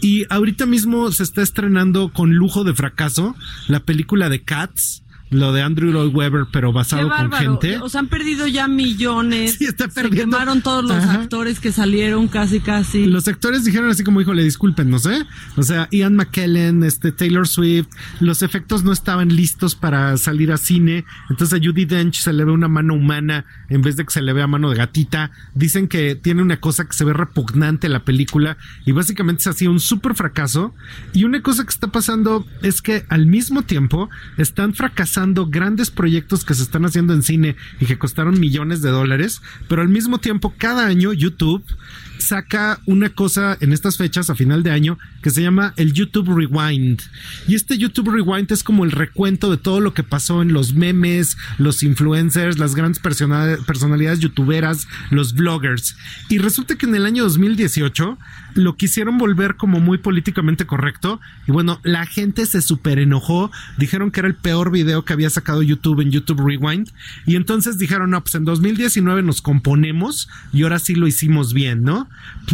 Y ahorita mismo se está estrenando con lujo de fracaso la película de Cats, lo de Andrew Lloyd Webber, pero basado con gente. O sea, han perdido ya millones. Sí, está perdiendo. Se quemaron todos los Ajá. actores que salieron casi, casi. Los actores dijeron así como, híjole, disculpen, no sé. O sea, Ian McKellen, este, Taylor Swift, los efectos no estaban listos para salir a cine. Entonces a Judi Dench se le ve una mano humana en vez de que se le vea mano de gatita. Dicen que tiene una cosa que se ve repugnante la película y básicamente se hacía un súper fracaso. Y una cosa que está pasando es que al mismo tiempo están fracasando impulsando grandes proyectos que se están haciendo en cine y que costaron millones de dólares, pero al mismo tiempo cada año YouTube saca una cosa en estas fechas a final de año que se llama el YouTube Rewind, y este YouTube Rewind es como el recuento de todo lo que pasó en los memes, los influencers, las grandes personalidades youtuberas, los vloggers, y resulta que en el año dos mil dieciocho lo quisieron volver como muy políticamente correcto y bueno, la gente se súper enojó, dijeron que era el peor video que había sacado YouTube en YouTube Rewind, y entonces dijeron, no, pues en dos mil diecinueve nos componemos y ahora sí lo hicimos bien, ¿no?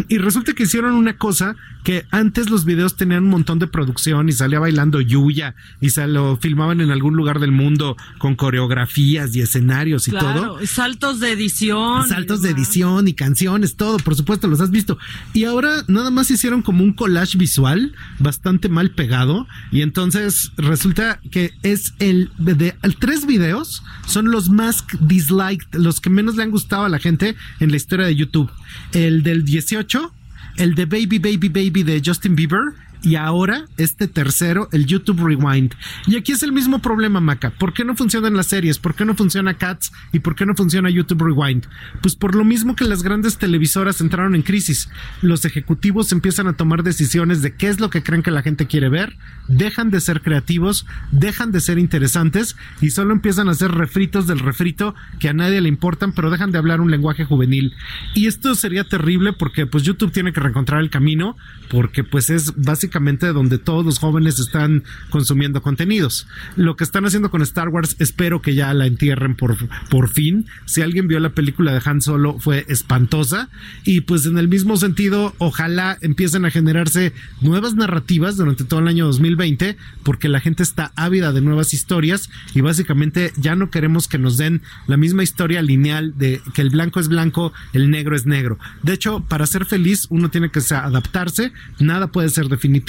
Y resulta que hicieron una cosa que antes los videos tenían un montón de producción y salía bailando Yuya y se lo filmaban en algún lugar del mundo con coreografías y escenarios y claro, todo. Saltos de edición. Saltos de edición y canciones, todo, por supuesto, los has visto. Y ahora nada más hicieron como un collage visual bastante mal pegado y entonces resulta que es el de, de el, tres videos son los más disliked, los que menos le han gustado a la gente en la historia de YouTube. El del dieciocho, el de Baby Baby Baby de Justin Bieber y ahora este tercero, el YouTube Rewind. Y aquí es el mismo problema, Maca. ¿Por qué no funcionan las series? ¿Por qué no funciona Cats? ¿Y por qué no funciona YouTube Rewind? Pues por lo mismo que las grandes televisoras entraron en crisis. Los ejecutivos empiezan a tomar decisiones de qué es lo que creen que la gente quiere ver, dejan de ser creativos, dejan de ser interesantes y solo empiezan a hacer refritos del refrito que a nadie le importan, pero dejan de hablar un lenguaje juvenil. Y esto sería terrible porque pues YouTube tiene que reencontrar el camino porque pues es básicamente donde todos los jóvenes están consumiendo contenidos. Lo que están haciendo con Star Wars, espero que ya la entierren por, por fin. Si alguien vio la película de Han Solo, fue espantosa. Y pues en el mismo sentido, ojalá empiecen a generarse nuevas narrativas durante todo el año dos mil veinte, porque la gente está ávida de nuevas historias y básicamente ya no queremos que nos den la misma historia lineal de que el blanco es blanco, el negro es negro. De hecho, para ser feliz, uno tiene que adaptarse, nada puede ser definitivo.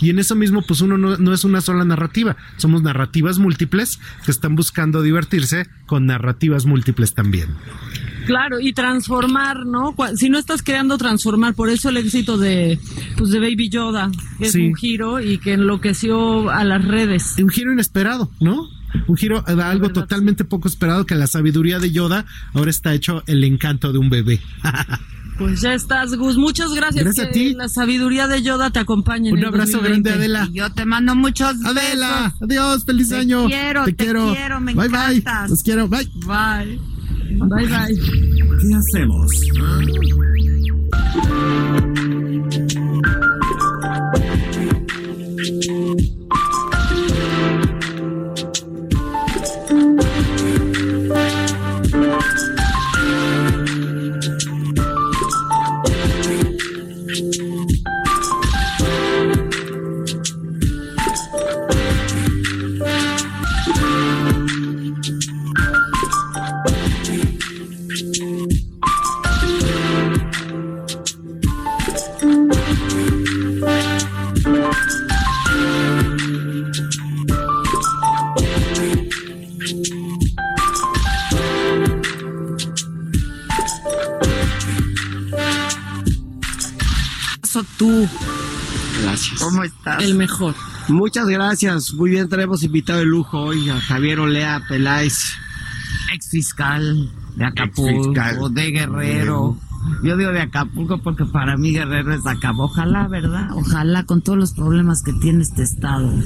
Y en eso mismo pues uno no, no es una sola narrativa, somos narrativas múltiples que están buscando divertirse con narrativas múltiples también. Claro, y transformar, ¿no? Si no estás creando, transformar. Por eso el éxito de pues de Baby Yoda, que sí. Es un giro y que enloqueció a las redes. Un giro inesperado, ¿no? Un giro a algo verdad, totalmente sí. Poco esperado, que la sabiduría de Yoda ahora está hecho el encanto de un bebé. Pues ya estás, Gus. Muchas gracias. Gracias a ti. La sabiduría de Yoda te acompañe. Un abrazo grande, Adela. Y yo te mando muchos besos. Adela, adiós, feliz te año. Quiero, te, te quiero, te quiero, me bye, encantas. Bye, los quiero, bye. Bye, bye, bye. ¿Qué hacemos? Tú. Gracias. ¿Cómo estás? El mejor. Muchas gracias. Muy bien, traemos invitado de lujo hoy a Javier Olea Peláez, ex fiscal de Acapulco, fiscal. De Guerrero. Yo digo de Acapulco porque para mí Guerrero es Acapulco. Ojalá, ¿verdad? Ojalá con todos los problemas que tiene este estado.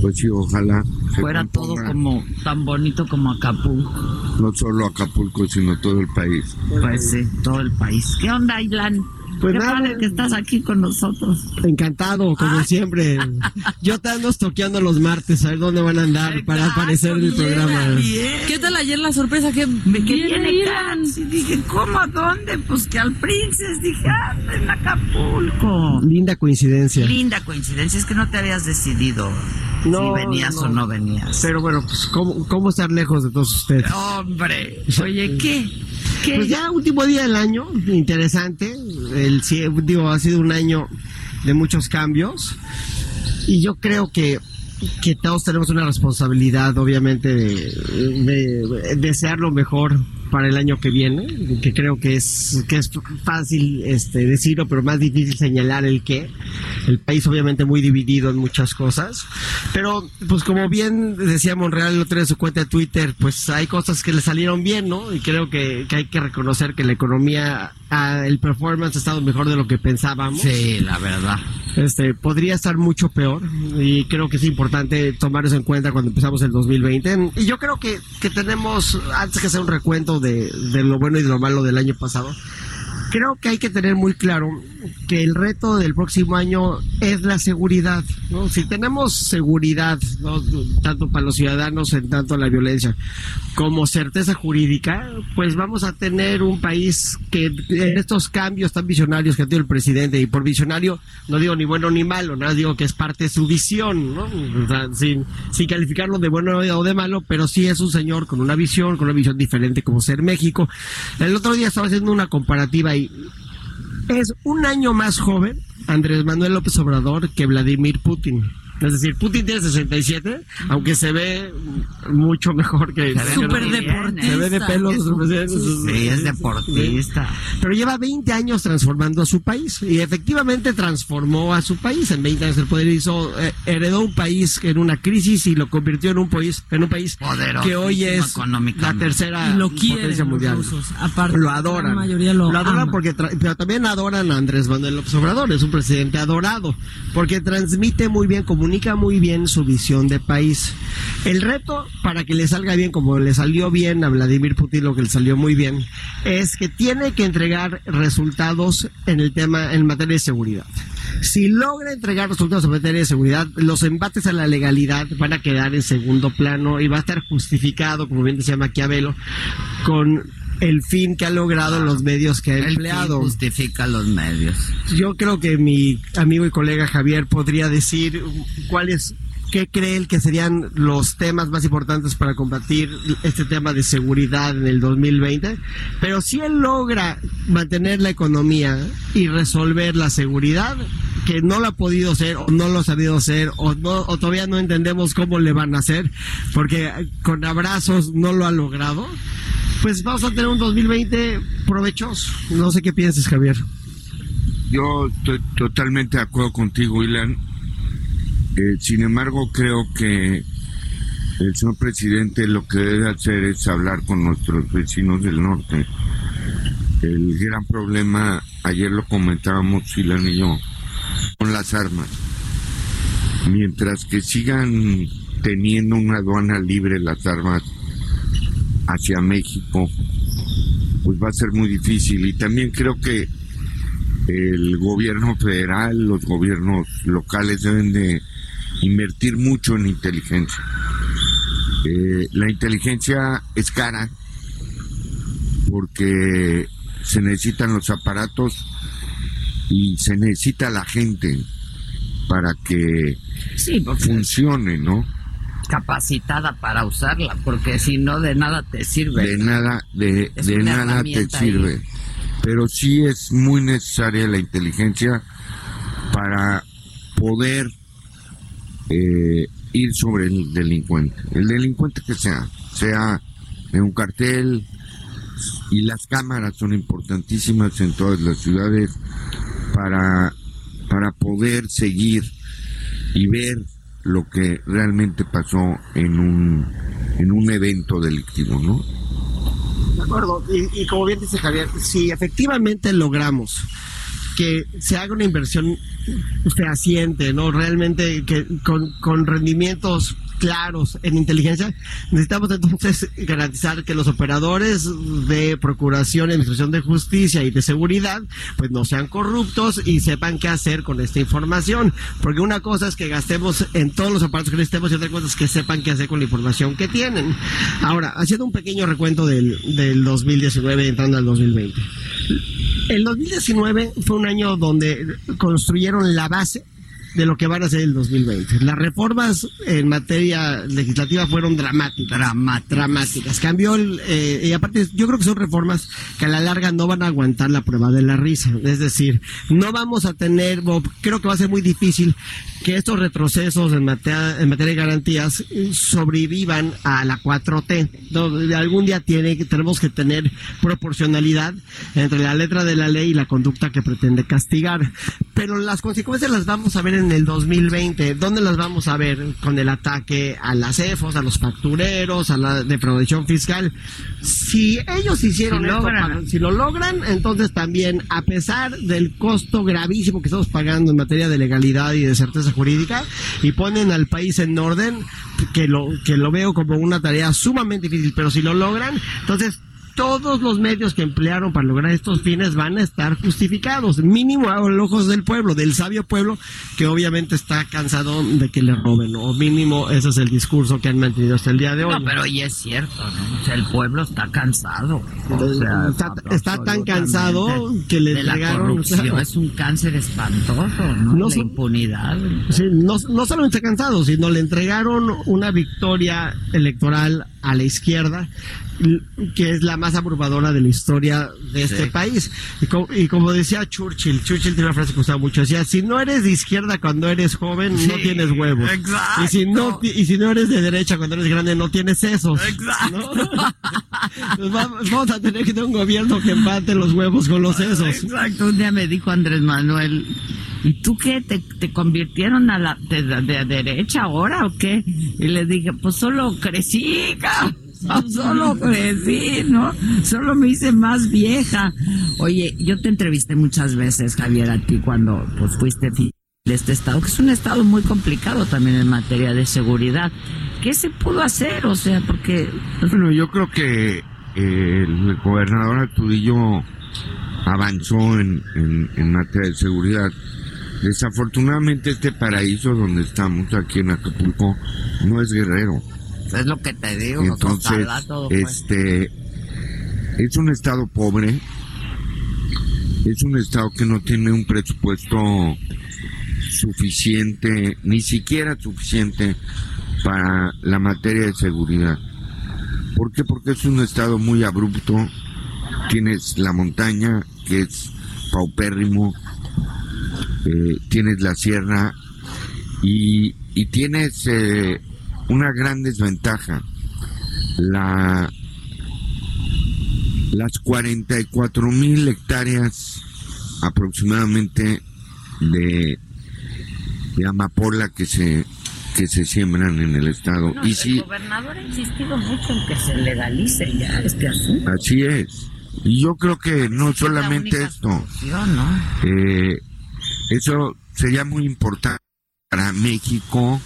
Pues sí, ojalá. Fuera todo como tan bonito como Acapulco. No solo Acapulco, sino todo el país. Pues sí, todo el país. ¿Qué onda, Ilan? Pues qué nada, padre que estás aquí con nosotros. Encantado, como ah. siempre. Yo te ando toqueando los martes, a ver dónde van a andar. Exacto, para aparecer en el programa. Bien. ¿Qué tal ayer la sorpresa que me querían? Y dije, ¿cómo? ¿A dónde? Pues que al Princess. Dije, ah, en Acapulco. Linda coincidencia. Linda coincidencia, es que no te habías decidido. No, si venías no. o no venías. Pero bueno, pues, ¿cómo, cómo estar lejos de todos ustedes? Hombre, oye, ¿qué? ¿Qué? Pues ya último día del año, interesante. El, digo, ha sido un año de muchos cambios. Y yo creo que, que todos tenemos una responsabilidad, obviamente, de, de, de desear lo mejor para el año que viene, que creo que es, que es fácil este, decirlo, pero más difícil señalar el qué. El país obviamente muy dividido en muchas cosas, pero pues como bien decía Monreal el otro día en su cuenta de Twitter, pues hay cosas que le salieron bien, ¿no? Y creo que, que hay que reconocer que la economía, el performance ha estado mejor de lo que pensábamos. Sí, la verdad. Este, podría estar mucho peor y creo que es importante tomar eso en cuenta cuando empezamos el dos mil veinte. Y yo creo que, que tenemos, antes que hacer un recuento de, de lo bueno y de lo malo del año pasado, creo que hay que tener muy claro que el reto del próximo año es la seguridad, ¿no? Si tenemos seguridad, ¿no?, tanto para los ciudadanos en tanto la violencia como certeza jurídica, pues vamos a tener un país que en estos cambios tan visionarios que ha tenido el presidente, y por visionario no digo ni bueno ni malo, nada, ¿no?, digo que es parte de su visión, ¿no? O sea, sin, sin calificarlo de bueno o de malo, pero sí es un señor con una visión, con una visión diferente como ser México. El otro día estaba haciendo una comparativa y es un año más joven Andrés Manuel López Obrador que Vladimir Putin. Es decir, Putin tiene sesenta y siete, aunque se ve mucho mejor que... Súper deportista. Se ve de pelos. Sí, es deportista. Pero lleva veinte años transformando a su país, y efectivamente transformó a su país. En veinte años el poder hizo, eh, heredó un país en una crisis y lo convirtió en un país, en un país poderoso, que hoy es la tercera lo quieren, potencia mundial. Los rusos, aparte, lo adoran. La mayoría lo, lo adoran porque tra- pero también adoran a Andrés Manuel López Obrador. Es un presidente adorado porque transmite muy bien como comunica muy bien su visión de país. El reto para que le salga bien, como le salió bien a Vladimir Putin, lo que le salió muy bien, es que tiene que entregar resultados en el tema, en materia de seguridad. Si logra entregar resultados en materia de seguridad, los embates a la legalidad van a quedar en segundo plano y va a estar justificado, como bien decía Maquiavelo, con el fin que ha logrado los medios que ha el empleado. Fin justifica los medios. Yo creo que mi amigo y colega Javier podría decir cuáles, qué cree él que serían los temas más importantes para combatir este tema de seguridad en el dos mil veinte. Pero si él logra mantener la economía y resolver la seguridad, que no lo ha podido hacer, o no lo ha sabido hacer, o no, o todavía no entendemos cómo le van a hacer, porque con abrazos no lo ha logrado, pues vamos a tener un dos mil veinte provechoso. No sé qué piensas, Javier. Yo estoy totalmente de acuerdo contigo, Ilan. Eh, sin embargo, creo que el señor presidente lo que debe hacer es hablar con nuestros vecinos del norte. El gran problema, ayer lo comentábamos Ilan y yo, son las armas. Mientras que sigan teniendo una aduana libre las armas hacia México, pues va a ser muy difícil. Y también creo que el gobierno federal, los gobiernos locales deben de invertir mucho en inteligencia. Eh, la inteligencia es cara porque se necesitan los aparatos y se necesita la gente para que sí, funcione, ¿no? Capacitada para usarla, porque si no de nada te sirve. De nada, de, de nada te sirve. Ahí. Pero sí es muy necesaria la inteligencia para poder eh, ir sobre el delincuente, el delincuente que sea, sea en un cartel, y las cámaras son importantísimas en todas las ciudades para para poder seguir y ver lo que realmente pasó en un en un evento delictivo, ¿no? De acuerdo, y, y como bien dice Javier, si efectivamente logramos que se haga una inversión fehaciente, ¿no?, realmente que con, con rendimientos claros en inteligencia, necesitamos entonces garantizar que los operadores de procuración y administración de justicia y de seguridad pues no sean corruptos y sepan qué hacer con esta información, porque una cosa es que gastemos en todos los aparatos que necesitemos y otra cosa es que sepan qué hacer con la información que tienen. Ahora, haciendo un pequeño recuento del, del dos mil diecinueve entrando al dos mil veinte, el dos mil diecinueve fue un año donde construyeron la base de lo que van a hacer el dos mil veinte. Las reformas en materia legislativa fueron dramáticas. Dramáticas. dramáticas. Cambió el... Eh, y aparte, yo creo que son reformas que a la larga no van a aguantar la prueba de la risa. Es decir, no vamos a tener... Creo que va a ser muy difícil que estos retrocesos en materia, en materia de garantías sobrevivan a la cuatro T. No, algún día tiene, tenemos que tener proporcionalidad entre la letra de la ley y la conducta que pretende castigar. Pero las consecuencias las vamos a ver en el dos mil veinte. ¿Dónde las vamos a ver? Con el ataque a las E F O S, a los factureros, a la defraudación fiscal. Si ellos hicieron si esto, para, si lo logran, entonces también, a pesar del costo gravísimo que estamos pagando en materia de legalidad y de certeza jurídica, y ponen al país en orden, que lo, que lo veo como una tarea sumamente difícil, pero si lo logran, entonces todos los medios que emplearon para lograr estos fines van a estar justificados, mínimo a los ojos del pueblo, del sabio pueblo, que obviamente está cansado de que le roben, o mínimo ese es el discurso que han mantenido hasta el día de hoy. No, pero y es cierto, ¿no? O sea, el pueblo está cansado. O sea, está, está tan cansado que le entregaron... Claro, es un cáncer espantoso, ¿no? No, la impunidad. Sí, no, no solamente está cansado, sino le entregaron una victoria electoral a la izquierda, que es la más abrumadora de la historia de este sí. país. Y como, y como decía Churchill, Churchill tiene una frase que usaba mucho, decía, si no eres de izquierda cuando eres joven, sí, no tienes huevos. Exacto. Y si no y si no eres de derecha cuando eres grande, no tienes sesos. Exacto. ¿No? Pues vamos, vamos a tener que tener un gobierno que empate los huevos con los sesos. Exacto. Un día me dijo Andrés Manuel, ¿y tú qué? ¿Te, te convirtieron a la de, de derecha ahora o qué? Y le dije, pues solo crecí, cabrón. Solo crecí, ¿no? Solo me hice más vieja. Oye, yo te entrevisté muchas veces, Javier, a ti cuando pues fuiste de este estado, que es un estado muy complicado también en materia de seguridad. ¿Qué se pudo hacer? O sea, porque... Bueno, yo creo que eh, el gobernador Astudillo avanzó en, en, en materia de seguridad. Desafortunadamente este paraíso donde estamos, aquí en Acapulco, no es Guerrero. Es lo que te digo. Entonces, todo, pues. este, es un estado pobre, es un estado que no tiene un presupuesto suficiente, ni siquiera suficiente para la materia de seguridad. ¿Por qué? Porque es un estado muy abrupto, tienes la montaña, que es paupérrimo, eh, tienes la sierra y, y tienes... Eh, una gran desventaja, la, las cuarenta y cuatro mil hectáreas aproximadamente de, de amapola que se que se siembran en el estado. No, y el sí, gobernador ha insistido mucho en que se legalice ya este asunto. Así es. Y yo creo que no es solamente esto, ¿no? Eh, eso sería muy importante para México.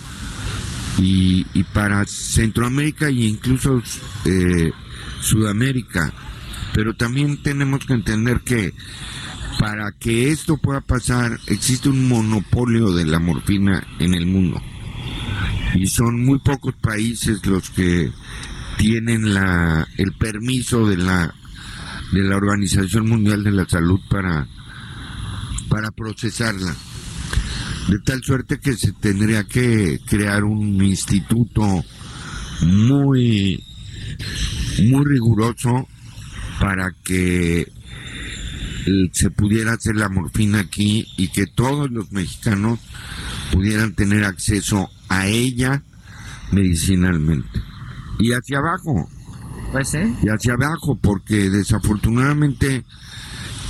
Y, y para Centroamérica e incluso eh, Sudamérica, pero también tenemos que entender que para que esto pueda pasar existe un monopolio de la morfina en el mundo y son muy pocos países los que tienen la el permiso de la de la Organización Mundial de la Salud para para procesarla. De tal suerte que se tendría que crear un instituto muy, muy riguroso para que se pudiera hacer la morfina aquí y que todos los mexicanos pudieran tener acceso a ella medicinalmente. Y hacia abajo. Pues sí. Y hacia abajo, porque desafortunadamente...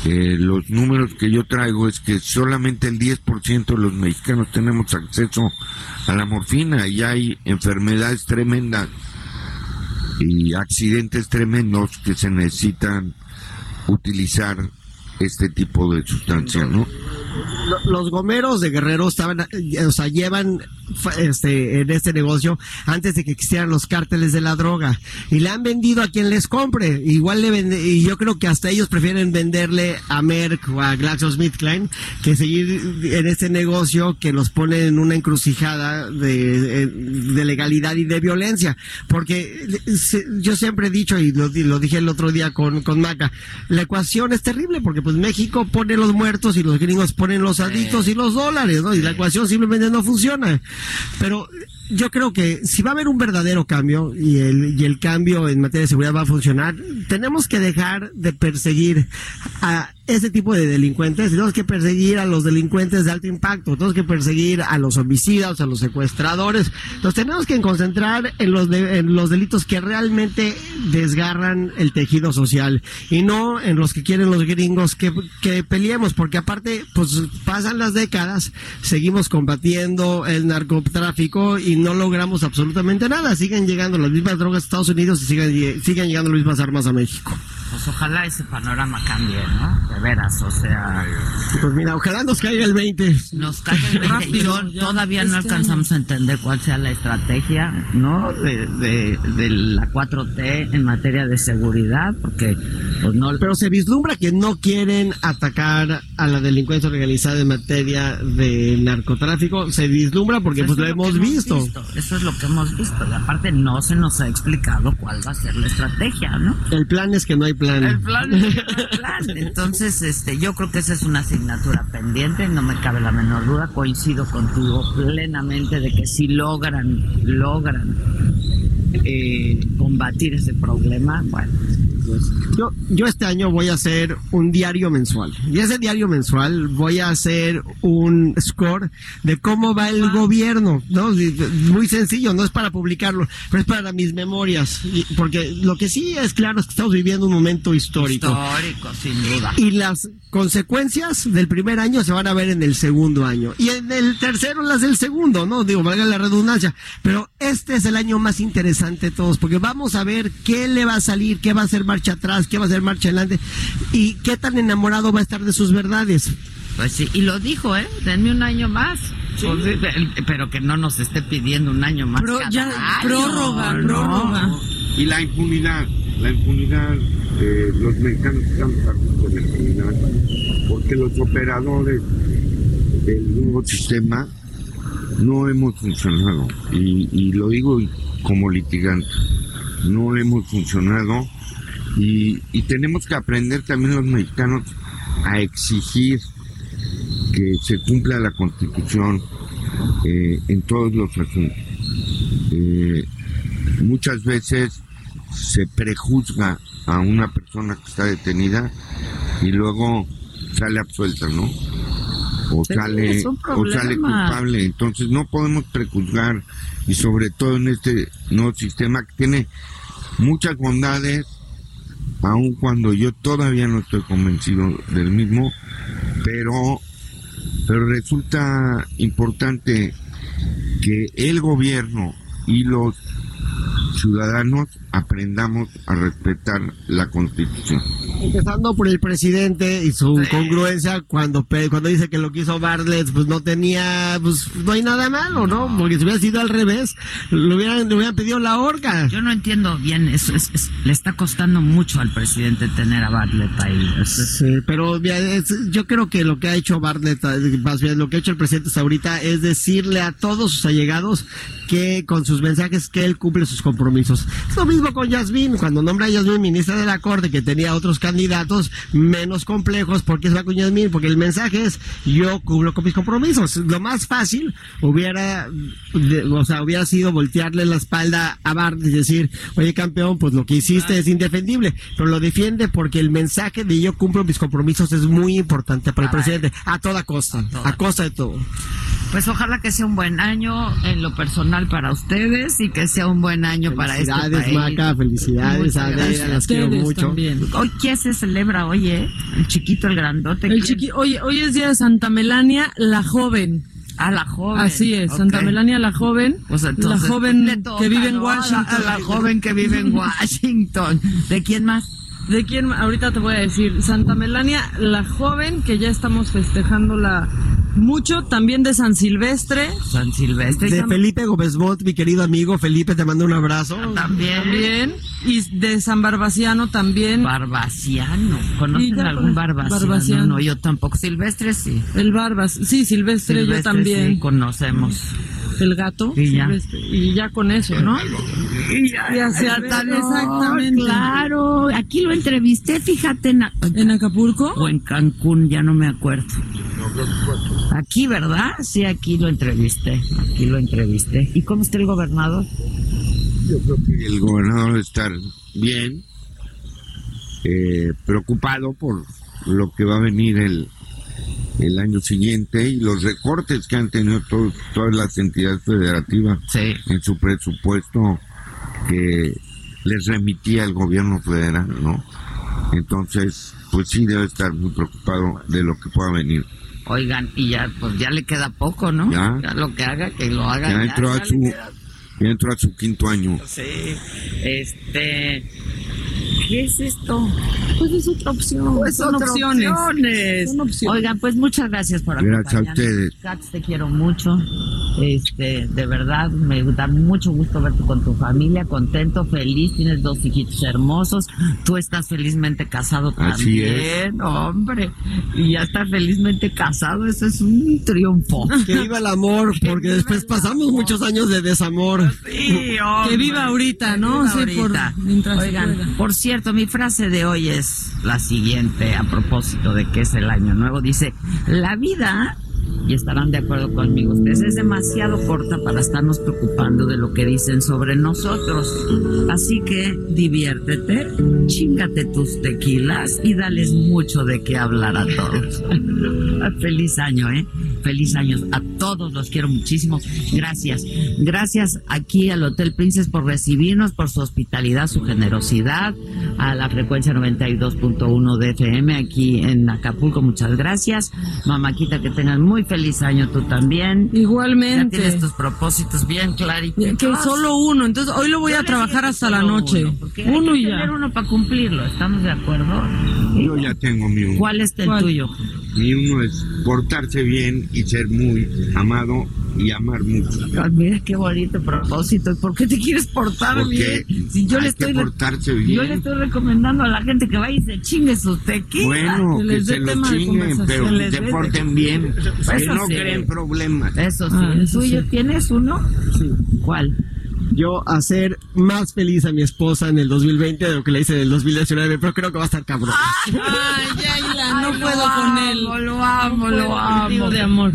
Eh, los números que yo traigo es que solamente el diez por ciento de los mexicanos tenemos acceso a la morfina y hay enfermedades tremendas y accidentes tremendos que se necesitan utilizar este tipo de sustancia, ¿no? Los gomeros de Guerrero estaban, o sea, llevan este, en este negocio antes de que existieran los cárteles de la droga y le han vendido a quien les compre. Igual le vende, y yo creo que hasta ellos prefieren venderle a Merck o a GlaxoSmithKline que seguir en este negocio que los pone en una encrucijada de, de legalidad y de violencia. Porque yo siempre he dicho, y lo, lo dije el otro día con, con Maca, la ecuación es terrible porque pues México pone los muertos y los gringos ponen los los adictos y los dólares, ¿no? Y la ecuación simplemente no funciona. Pero yo creo que si va a haber un verdadero cambio y el, y el cambio en materia de seguridad va a funcionar, tenemos que dejar de perseguir a ese tipo de delincuentes, tenemos que perseguir a los delincuentes de alto impacto, tenemos que perseguir a los homicidas, a los secuestradores, nos tenemos que concentrar en los, de, en los delitos que realmente desgarran el tejido social y no en los que quieren los gringos que, que peleemos, porque aparte pues pasan las décadas, seguimos combatiendo el narcotráfico y no logramos absolutamente nada, siguen llegando las mismas drogas a Estados Unidos y siguen, siguen llegando las mismas armas a México. Pues ojalá ese panorama cambie, ¿no? De veras, o sea... Pues mira, ojalá nos caiga el veinte. Nos caiga el veinte. Rápido, yo, todavía no alcanzamos a entender cuál sea la estrategia, ¿no? De, de, de la cuatro T en materia de seguridad, porque... Pues no... Pero se vislumbra que no quieren atacar a la delincuencia organizada en materia de narcotráfico. Se vislumbra porque pues lo hemos visto. visto. Eso es lo que hemos visto. Y aparte no se nos ha explicado cuál va a ser la estrategia, ¿no? El plan es que no hay plan. El plan, el plan. Entonces, este, yo creo que esa es una asignatura pendiente, no me cabe la menor duda, coincido contigo plenamente de que si logran, logran eh, combatir ese problema, bueno. Yo, yo este año voy a hacer un diario mensual. Y ese diario mensual voy a hacer un score de cómo va el gobierno, ¿no? Muy sencillo, no es para publicarlo, pero es para mis memorias. Porque lo que sí es claro es que estamos viviendo un momento histórico. Histórico, sin duda. Y las consecuencias del primer año se van a ver en el segundo año. Y en el tercero las del segundo, ¿no? Digo, valga la redundancia. Pero este es el año más interesante de todos, porque vamos a ver qué le va a salir, qué va a ser más marcha atrás, qué va a ser marcha adelante y qué tan enamorado va a estar de sus verdades. Pues sí, y lo dijo, ¿eh? Denme un año más. Sí. Pero que no nos esté pidiendo un año más. Pro, cada ya, año. Prórroga, no, prórroga. No. Y la impunidad, la impunidad, eh, los mexicanos están con la impunidad, porque los operadores del nuevo sistema no hemos funcionado. Y, y lo digo como litigante, no hemos funcionado. Y, y tenemos que aprender también los mexicanos a exigir que se cumpla la Constitución eh, en todos los asuntos. Eh, muchas veces se prejuzga a una persona que está detenida y luego sale absuelta, ¿no? O sale, o sale culpable. Entonces no podemos prejuzgar, y sobre todo en este nuevo sistema que tiene muchas bondades, aun cuando yo todavía no estoy convencido del mismo, pero, pero resulta importante que el gobierno y los ciudadanos aprendamos a respetar la Constitución. Empezando por el presidente y su incongruencia cuando cuando dice que lo que hizo Bartlett pues no tenía, pues no hay nada malo, ¿no? Porque si hubiera sido al revés, le hubieran, le hubieran pedido la horca. Yo no entiendo bien eso, es, es, le está costando mucho al presidente tener a Bartlett ahí. Es, sí, pero mira, es, yo creo que lo que ha hecho Bartlett, más bien lo que ha hecho el presidente hasta ahorita es decirle a todos sus allegados que con sus mensajes que él cumple sus compromisos. Es lo mismo con Yasmín, cuando nombra a Yasmín ministra de la Corte, que tenía otros candidatos menos complejos, porque se va con Yasmín, porque el mensaje es yo cubro con mis compromisos. Lo más fácil hubiera, de, o sea, hubiera sido voltearle la espalda a Bart y decir, oye campeón, pues lo que hiciste ah. es indefendible, pero lo defiende porque el mensaje de yo cumplo mis compromisos es muy importante para a el ver. presidente, a toda costa, a, toda. a costa de todo. Pues ojalá que sea un buen año en lo personal para ustedes y que sea un buen año para este país. Felicidades, Maca, felicidades, Adela, las quiero mucho. También. Hoy, ¿qué se celebra hoy, eh? El chiquito, el grandote. El chiqui hoy, hoy es día de Santa Melania, la joven. A la joven. Así es, okay. Santa Melania la joven, pues entonces, la joven toca, que vive en Washington. A la, a la joven que vive en Washington. ¿De quién más? ¿De quién? Ahorita te voy a decir. Santa Melania la joven, que ya estamos festejando la... mucho, también de San Silvestre. San Silvestre. De Felipe Gómez Bot, mi querido amigo. Felipe, te mando un abrazo. También. También. Y de San Barbaciano también. Barbaciano. ¿Conocen ya, algún Barbaciano? Barbaciano. No, yo tampoco. Silvestre, sí. El Barbas. Sí, Silvestre, Silvestre yo también. Sí, conocemos. El gato. Y ya. Silvestre. Y ya con eso, ¿no? Y ya, ya se atan. Exactamente. Claro. aquí lo entrevisté, fíjate, en, ¿en Acapulco? O en Cancún, ya no me acuerdo. Aquí, ¿verdad? Sí, aquí lo entrevisté, aquí lo entrevisté. ¿Y cómo está el gobernador? Yo creo que el gobernador debe estar bien, eh, preocupado por lo que va a venir el, el año siguiente y los recortes que han tenido todo, todas las entidades federativas, sí, en su presupuesto que les remitía el gobierno federal, ¿no? Entonces, pues sí debe estar muy preocupado de lo que pueda venir. Oigan, y ya, pues ya le queda poco, ¿no? Ya, ya lo que haga, que lo haga. Ya, ya entró ya a su, ya entró a su quinto año. Sí. Este, ¿qué es esto? Pues es otra opción. Pues son, son opciones. opciones. Son opciones. Oigan, pues muchas gracias por acompañarnos. Gracias a ustedes. Cats, te quiero mucho. Este, de verdad, me da mucho gusto verte con tu familia, contento, feliz, tienes dos hijitos hermosos, tú estás felizmente casado también. Así es. Hombre, y ya estás felizmente casado, eso es un triunfo. Que viva el amor, porque después pasamos muchos años de desamor. Sí, hombre. Que viva ahorita, ¿no? Viva sí, ahorita. Por, Oigan, pueda. Por cierto, mi frase de hoy es la siguiente, a propósito de que es el año nuevo, dice, la vida... y estarán de acuerdo conmigo ustedes, es demasiado corta para estarnos preocupando de lo que dicen sobre nosotros. Así que diviértete, chíngate tus tequilas y dales mucho de qué hablar a todos. Feliz año, ¿eh? Feliz año a todos, los quiero muchísimo. Gracias. Gracias aquí al Hotel Princess por recibirnos, por su hospitalidad, su generosidad, a la frecuencia noventa y dos punto uno de F M aquí en Acapulco. Muchas gracias. Mamáquita, que tengan muy feliz año tú también. Igualmente. Ya tienes tus propósitos bien claritos. Que solo uno, entonces hoy lo voy Yo a trabajar hasta la noche. Uno, uno hay que y tener ya. uno para cumplirlo, ¿estamos de acuerdo? Yo ya tengo mi uno. ¿Cuál es el ¿Cuál? tuyo? Mi uno es portarse bien y ser muy amado y amar mucho. Ay, mira qué bonito propósito. ¿Por qué te quieres portar Porque bien? Si yo le estoy portarse bien. Yo le estoy recomendando a la gente que vaya y se chingue sus tequilas. Bueno, que, que se lo chinguen, pero que se porten bien, para que no sí. creen problemas. Eso sí. Ah, eso ¿Tú sí. tienes uno? Sí. ¿Cuál? Yo hacer más feliz a mi esposa en el dos mil veinte de lo que le hice en el dos mil diecinueve, pero creo que va a estar cabrón. Ay, Yaila, no Ay, puedo amo, con él. Lo amo, no lo amo. De amor.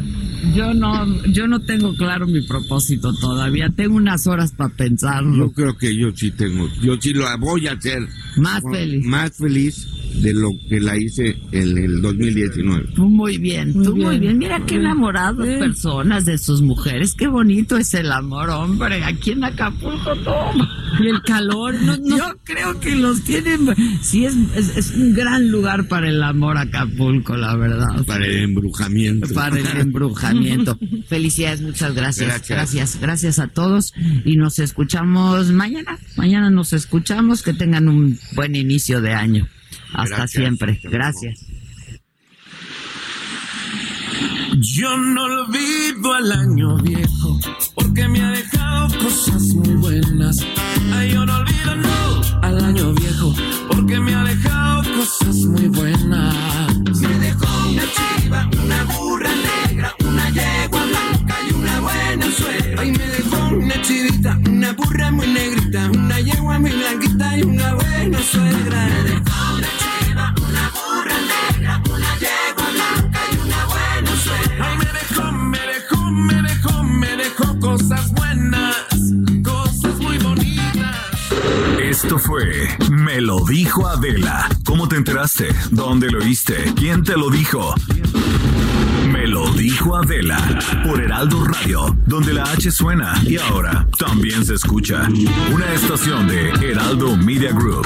Yo no, yo no tengo claro mi propósito todavía. Tengo unas horas para pensarlo. Yo creo que yo sí tengo. Yo sí lo voy a hacer. Más con, feliz. Más feliz de lo que la hice en el dos mil diecinueve. Tú muy bien, tú muy bien. Muy bien. Mira muy qué enamorados bien. personas de sus mujeres. Qué bonito es el amor, hombre. Aquí en Acapulco, toma. Y el calor. No, no. Yo creo que los tienen. Sí, es, es, es un gran lugar para el amor, Acapulco, la verdad. Para el embrujamiento. Para el embrujamiento. Felicidades, muchas gracias. gracias. Gracias, gracias a todos y nos escuchamos mañana. Mañana nos escuchamos, que tengan un buen inicio de año. Hasta gracias, siempre. Gracias. Yo no olvido al año viejo porque me ha dejado cosas muy buenas. Ay, yo no olvido no al año viejo porque me ha dejado cosas muy buenas. Me dejó una chiva, una burra negra, una yegua blanca y una buena suegra. Ay, me dejó una chivita, una burra muy negrita, una yegua muy blanquita y una buena suegra. Me dejó una chiva, una burra negra, una yegua blanca y una buena suegra. Ay, me dejó, me dejó, me dejó, me dejó cosas buenas, cosas muy bonitas. Esto fue Me lo dijo Adela. ¿Cómo te enteraste? ¿Dónde lo oíste? ¿Quién te lo dijo? Me lo dijo Adela por Heraldo Radio, donde la H suena y ahora también se escucha. Una estación de Heraldo Media Group.